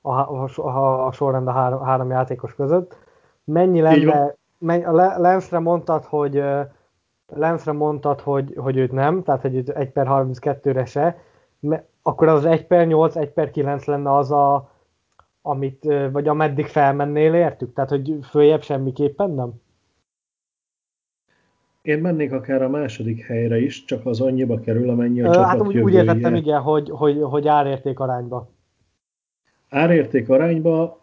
a sorrend a három játékos között. Mennyi lenne... Lance-re mondtad, hogy őt nem, tehát hogy őt 1/32-re se, akkor az 1/8, 1/9 lenne az a... amit, vagy ameddig felmennél, értük? Tehát, hogy följebb semmiképpen nem? Én mennék akár a 2. helyre is, csak az annyiba kerül, amennyi a csapat jövője. Hát úgy értettem, igen, hogy árérték arányba. Árérték arányba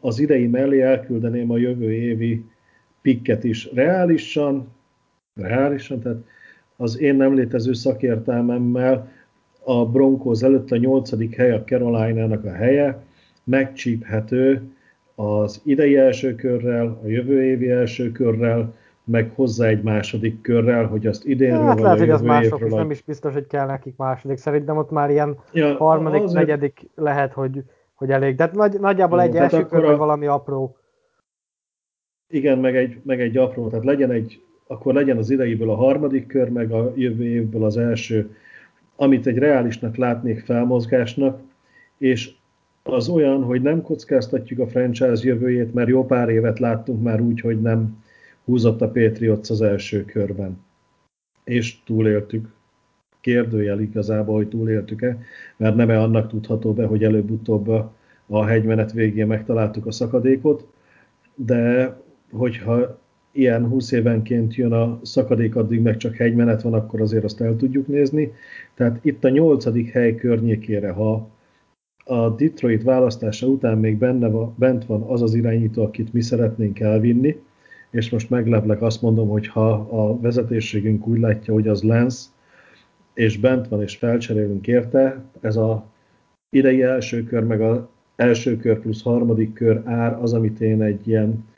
az idei mellé elküldeném a jövő évi pikket is. Reálisan, tehát az én nem létező szakértelmemmel a Broncos előtt a 8. hely a Carolina-nak a helye, megcsíphető az idei első körrel, a jövő évi első körrel, meg hozzá egy második körrel, hogy azt idénről hát, vagy lehet, a jövő évről. Nem is biztos, hogy kell nekik 2. Szerintem ott már ilyen 3., 4. lehet, hogy elég. De nagyjából egy első kör, vagy valami apró. Igen, meg egy apró. Tehát akkor legyen az ideiből a 3. kör, meg a jövő évből az első, amit egy reálisnak látnék felmozgásnak, és az olyan, hogy nem kockáztatjuk a franchise jövőjét, mert jó pár évet láttunk már úgy, hogy nem húzott a Patriots az első körben. És túléltük. Kérdőjel igazából, hogy túléltük-e, mert nem annak tudható be, hogy előbb-utóbb a hegymenet végén megtaláltuk a szakadékot, de hogyha ilyen 20 évenként jön a szakadék, addig meg csak hegymenet van, akkor azért azt el tudjuk nézni. Tehát itt a 8. hely környékére, ha a Detroit választása után még bent van az az irányító, akit mi szeretnénk elvinni, és most megleplek, azt mondom, hogy ha a vezetésségünk úgy látja, hogy az Lance, és bent van, és felcserélünk érte, ez az idei első kör, meg az első kör plusz 3. kör ár az, amit én egy ilyen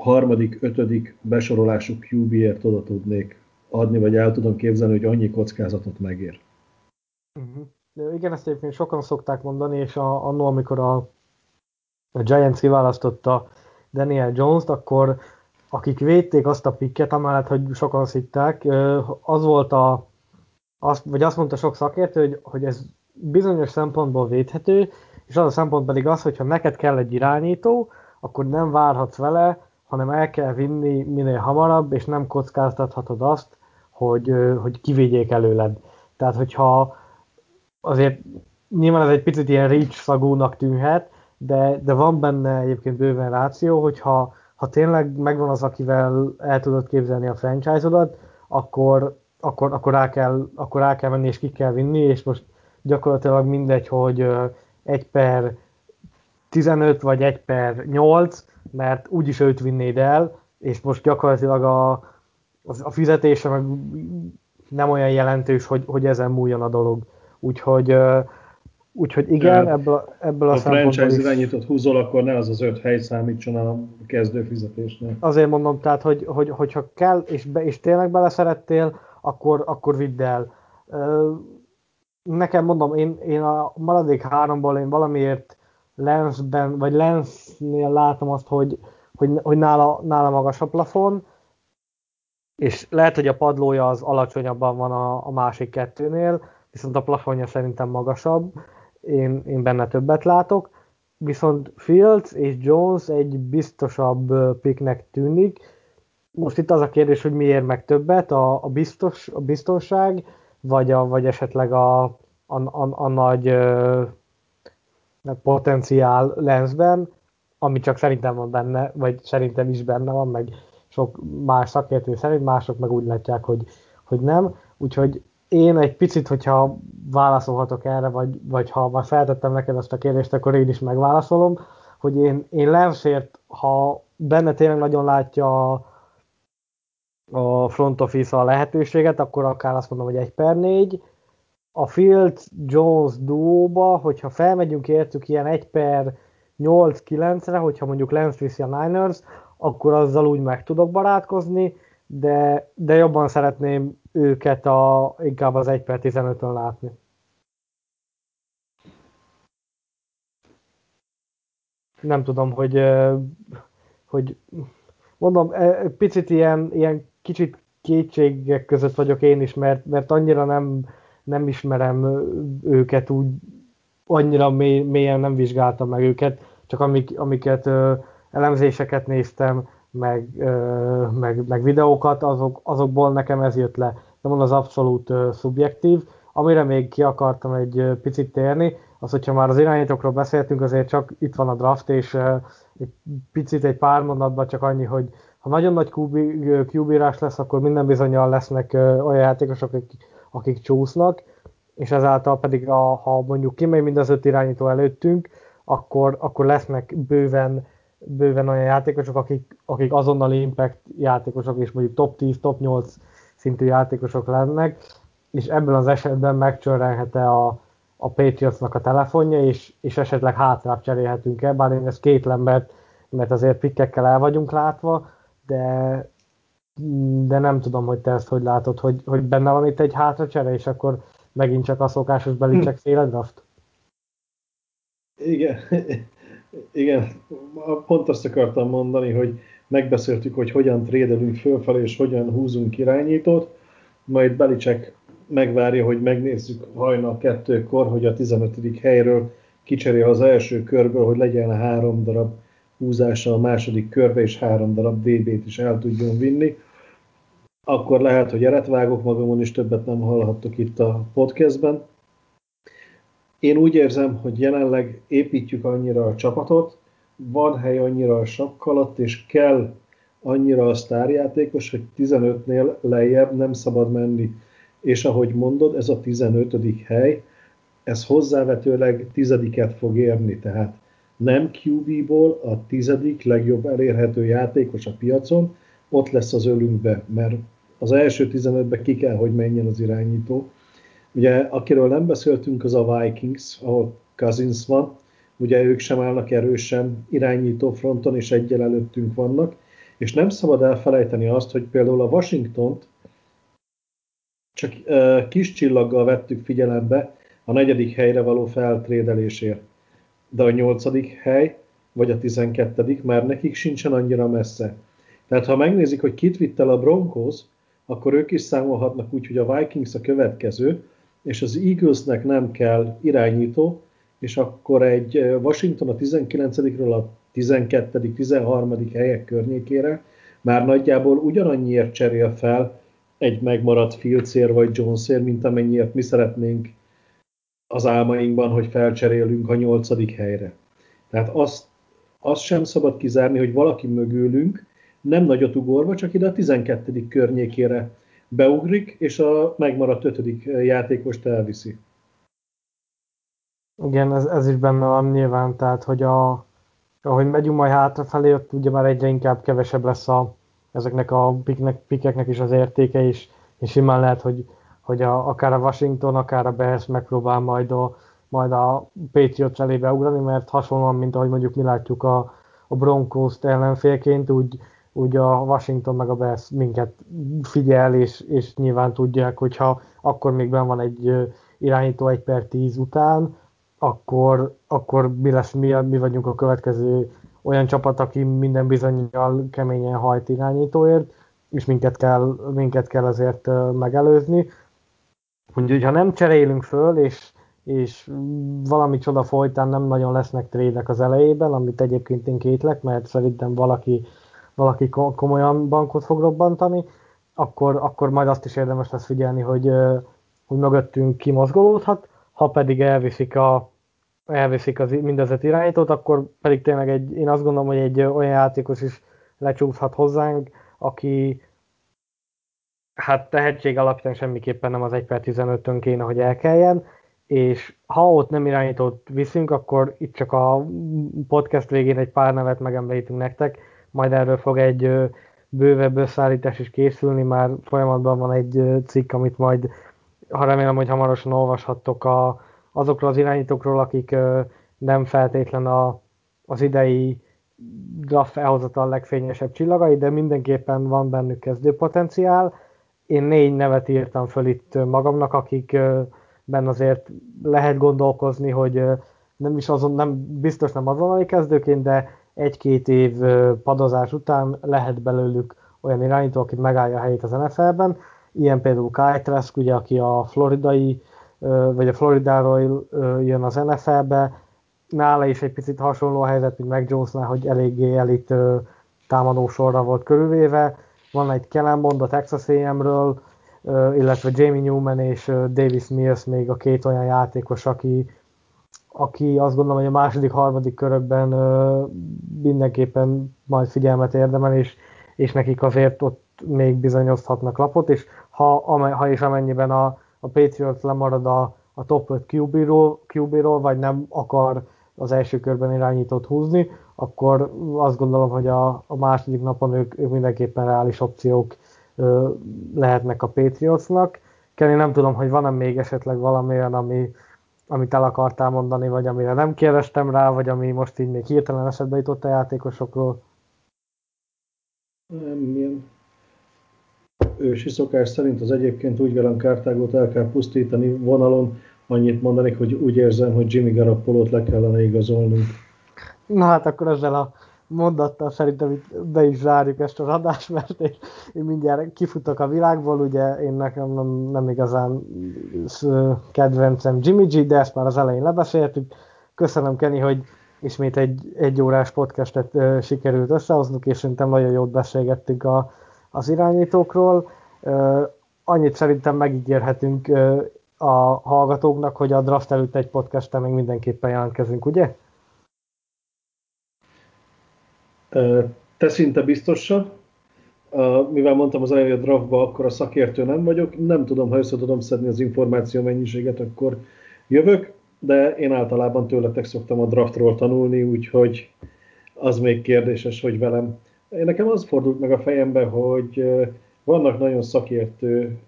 3., 5. besorolású QB-ért oda tudnék adni, vagy el tudom képzelni, hogy annyi kockázatot megér. Uh-huh. Igen, ezt egyébként sokan szokták mondani, és annól, amikor a Giants kiválasztotta Daniel Jones-t, akkor akik védték azt a picket, amellett, hogy sokan szitták, az volt vagy azt mondta sok szakértő, hogy ez bizonyos szempontból védhető, és az a szempont pedig az, hogyha neked kell egy irányító, akkor nem várhatsz vele, hanem el kell vinni minél hamarabb, és nem kockáztathatod azt, hogy kivédjék előled. Tehát, hogyha azért nyilván ez egy picit ilyen reach szagúnak tűnhet, de van benne egyébként bőven ráció, hogyha tényleg megvan az, akivel el tudod képzelni a franchise-odat, akkor rá kell menni, és ki kell vinni, és most gyakorlatilag mindegy, hogy 1/15 vagy 1/8, mert úgyis őt vinnéd el, és most gyakorlatilag a fizetése meg nem olyan jelentős, hogy ezen múljon a dolog. Úgyhogy igen, ebből a szempontból is... Ha franchise irányított húzol, akkor ne az 5 hely számítson a kezdő fizetésnél. Azért mondom, tehát, hogy ha kell, és tényleg beleszerettél, akkor vidd el. Nekem mondom, én a maradék 3-ból én valamiért Lance-ben, vagy Lance-nél látom azt, hogy nála magas a plafon, és lehet, hogy a padlója az alacsonyabban van a másik kettőnél, viszont a plafonja szerintem magasabb, én benne többet látok, viszont Fields és Jones egy biztosabb picknek tűnik. Most itt az a kérdés, hogy miért meg többet, a biztonság, vagy esetleg a nagy potenciál Lance-ben, ami csak szerintem van benne, vagy szerintem is benne van, meg sok más szakértő szerint, mások meg úgy látják, hogy nem, úgyhogy én egy picit, hogyha válaszolhatok erre, vagy ha már feltettem neked azt a kérdést, akkor én is megválaszolom, hogy én Lance-ért, ha benne tényleg nagyon látja a front office a lehetőséget, akkor akár azt mondom, hogy 1/4. A Fields-Jones duóba, hogyha felmegyünk értük ilyen 1/8-9-re, hogyha mondjuk Lance viszi a Niners, akkor azzal úgy meg tudok barátkozni, de jobban szeretném őket inkább az 1/15-ön látni. Nem tudom, hogy mondom, picit ilyen kicsit kétségek között vagyok én is, mert annyira nem ismerem őket úgy, annyira mélyen nem vizsgáltam meg őket, csak amiket elemzéseket néztem, meg videókat, azokból nekem ez jött le. De mondom, az abszolút szubjektív. Amire még ki akartam egy picit térni, az, hogyha már az irányítókról beszéltünk, azért csak itt van a draft, és egy picit egy pár mondatban csak annyi, hogy ha nagyon nagy QB-rás lesz, akkor minden bizonnyal lesznek olyan játékosok, akik csúsznak, és ezáltal pedig, ha mondjuk kimegy mind az 5 irányító előttünk, akkor lesznek bőven olyan játékosok, akik azonnali impact játékosok, és mondjuk top 10, top 8 szintű játékosok lennek, és ebben az esetben megcsörrenhet-e a Patriotsnak a telefonja, és esetleg hátrább cserélhetünk-e, bár én ezt kétlem, mert azért pikkekkel el vagyunk látva, de nem tudom, hogy te ezt hogy látod, hogy benne van itt egy hátracsere, és akkor megint csak a szokásos Belichick féle draft? Igen, pont azt akartam mondani, hogy megbeszéltük, hogy hogyan trédelünk fölfelé, és hogyan húzunk irányítót, majd Belichick megvárja, hogy megnézzük hajnal 2-kor, hogy a 15. helyről kicserél az első körből, hogy legyen 3 darab húzása a második körbe, és 3 darab DB-t is el tudjon vinni. Akkor lehet, hogy eretvágok magamon, és többet nem hallhattok itt a podcastben. Én úgy érzem, hogy jelenleg építjük annyira a csapatot, van hely annyira a sapk alatt, és kell annyira a sztárjátékos, hogy 15-nél lejjebb nem szabad menni. És ahogy mondod, ez a 15. hely, ez hozzávetőleg 10-et fog érni. Tehát nem QB-ból a 10. legjobb elérhető játékos a piacon, ott lesz az ölünkbe, mert az első 15-be ki kell, hogy menjen az irányító. Ugye, akiről nem beszéltünk, az a Vikings, ahol Cousins van, ugye ők sem állnak erősen irányító fronton, és egyel előttünk vannak, és nem szabad elfelejteni azt, hogy például a Washingtont csak kis csillaggal vettük figyelembe a 4. helyre való feltrédelésért. De a 8. hely, vagy a 12. már nekik sincsen annyira messze. Tehát ha megnézik, hogy kit vitt el a Broncos, akkor ők is számolhatnak úgy, hogy a Vikings a következő, és az Eaglesnek nem kell irányító, és akkor egy Washington a 19-ről a 12., 13. helyek környékére már nagyjából ugyanannyiért cserél fel egy megmaradt Fieldsért vagy Jonesért, mint amennyiért mi szeretnénk az álmainkban, hogy felcserélünk a 8. helyre. Tehát azt sem szabad kizárni, hogy valaki mögülünk nem nagyot ugorva, csak ide a 12. környékére beugrik, és a megmaradt 5. játékost elviszi. Igen, ez is benne van nyilván, tehát hogy ahogy megyünk majd hátrafelé, ott ugye már egyre inkább kevesebb lesz ezeknek a pikeknek is az értéke is, és simán lehet, hogy akár a Washington, akár a Bears megpróbál majd a Patriots elé beugrani, mert hasonlóan, mint ahogy mondjuk mi látjuk a Broncos-t ellenfélként, úgy a Washington meg a Bears minket figyel, és nyilván tudják, hogyha akkor még benn van egy irányító 1/10 után, akkor mi lesz, mi vagyunk a következő olyan csapat, aki minden bizonnyal keményen hajt irányítóért, és minket kell azért megelőzni. Úgyhogy, ha nem cserélünk föl, és valami csoda folytán nem nagyon lesznek trédek az elejében, amit egyébként én kétlek, mert szerintem valaki komolyan bankot fog robbantani, akkor majd azt is érdemes lesz figyelni, hogy mögöttünk kimozgolódhat, ha pedig elviszik az mindezet irányítót, akkor pedig tényleg én azt gondolom, hogy egy olyan játékos is lecsúszhat hozzánk, aki hát tehetség alapján semmiképpen nem az 1/15-ön kéne, hogy elkeljen, és ha ott nem irányítót viszünk, akkor itt csak a podcast végén egy pár nevet megemlítünk nektek, majd erről fog egy bővebb összeállítás is készülni, már folyamatban van egy cikk, amit majd, ha remélem, hogy hamarosan olvashattok azokról az irányítókról, akik nem feltétlen az idei draft elhozata a legfényesebb csillagai, de mindenképpen van bennük kezdő potenciál. Én 4 nevet írtam föl itt magamnak, akikben azért lehet gondolkozni, hogy biztos nem azonnali kezdőként, de 1-2 év padozás után lehet belőlük olyan irányító, aki megállja a helyét az NFL-ben. Ilyen például Kyle Trask, ugye, aki a Floridáról jön az NFL-be, nála is egy picit hasonló a helyzet, mint Mac Jonesnál, hogy eléggé elit támadósorra volt körülvéve. Van egy Kellen Bond a Texas A&M-ről, illetve Jamie Newman és Davis Mills még a 2 olyan játékos, aki azt gondolom, hogy a második-harmadik körökben mindenképpen majd figyelmet érdemel, és nekik azért ott még bizonyozhatnak lapot, és ha és amennyiben a Patriots lemarad a top 5 QB-ról, vagy nem akar az első körben irányítót húzni, akkor azt gondolom, hogy a második napon ők mindenképpen reális opciók lehetnek a Patriotsnak. Én nem tudom, hogy van-e még esetleg valamilyen, amit el akartál mondani, vagy amire nem kérdeztem rá, vagy ami most így még hirtelen esetbe jutott a játékosokról. Nem, ilyen ősi szokás szerint az egyébként úgy velem Kártágot el kell pusztítani vonalon, annyit mondanék, hogy úgy érzem, hogy Jimmy Garoppolót le kellene igazolnunk. Na hát akkor ezzel a mondattal szerintem itt be is zárjuk ezt az adást, mert én mindjárt kifutok a világból, ugye én nekem nem igazán kedvencem Jimmy G, de ezt már az elején lebeszéltük. Köszönöm, Kenny, hogy ismét egy órás podcastet sikerült összehoznunk, és szerintem nagyon jót beszélgettünk az irányítókról. Annyit szerintem megígérhetünk a hallgatóknak, hogy a draft előtt egy podcasttel még mindenképpen jelentkezünk, ugye? Te szinte biztosan. Mivel mondtam az elején, hogy a draftba akkor a szakértő nem vagyok, nem tudom, ha össze tudom szedni az információ mennyiséget, akkor jövök, de én általában tőletek szoktam a draftról tanulni, úgyhogy az még kérdéses, hogy velem. Nekem az fordult meg a fejembe, hogy vannak nagyon szakértő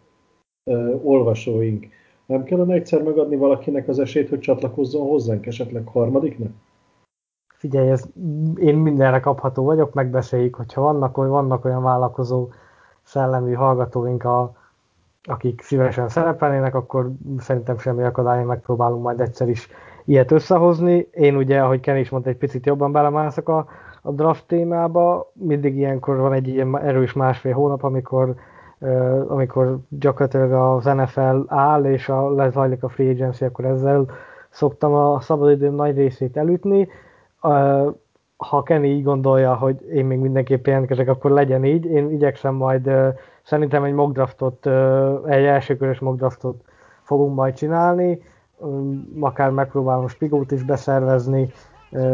olvasóink. Nem kellene egyszer megadni valakinek az esélyt, hogy csatlakozzon hozzánk, esetleg harmadiknak? Figyelj, én mindenre kapható vagyok, megbeszéljük, hogyha vannak olyan vállalkozó szellemű hallgatóink, akik szívesen szerepelnének, akkor szerintem semmi akadály, megpróbálunk majd egyszer is ilyet összehozni. Én ugye, ahogy Ken is mondta, egy picit jobban belemászok a draft témába, mindig ilyenkor van egy ilyen erős másfél hónap, amikor gyakorlatilag az NFL áll, és lezajlik a free agency, akkor ezzel szoktam a szabadidőm nagy részét elütni. Ha Kenny így gondolja, hogy én még mindenképp jelentkezek, akkor legyen így. Én igyekszem majd, szerintem egy mock draftot, egy elsőkörös mock draftot fogunk majd csinálni, akár megpróbálom spigót is beszervezni,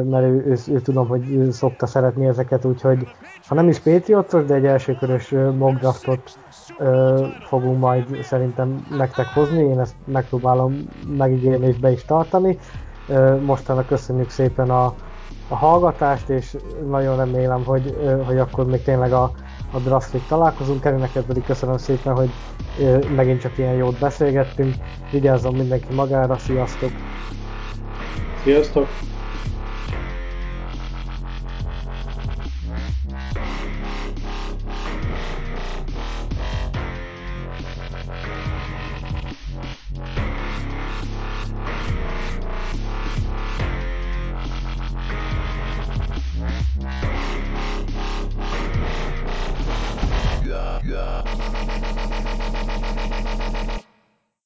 mert ő tudom, hogy ő szokta szeretni ezeket, úgyhogy ha nem is Patriots, de egy elsőkörös mock draftot fogunk majd szerintem nektek hozni, én ezt megpróbálom megígérni és be is tartani. Mostanra köszönjük szépen a hallgatást, és nagyon remélem, hogy akkor még tényleg a draftig találkozunk. Eri, neked pedig köszönöm szépen, hogy megint csak ilyen jót beszélgettünk. Vigyázzon mindenki magára, sziasztok! Sziasztok!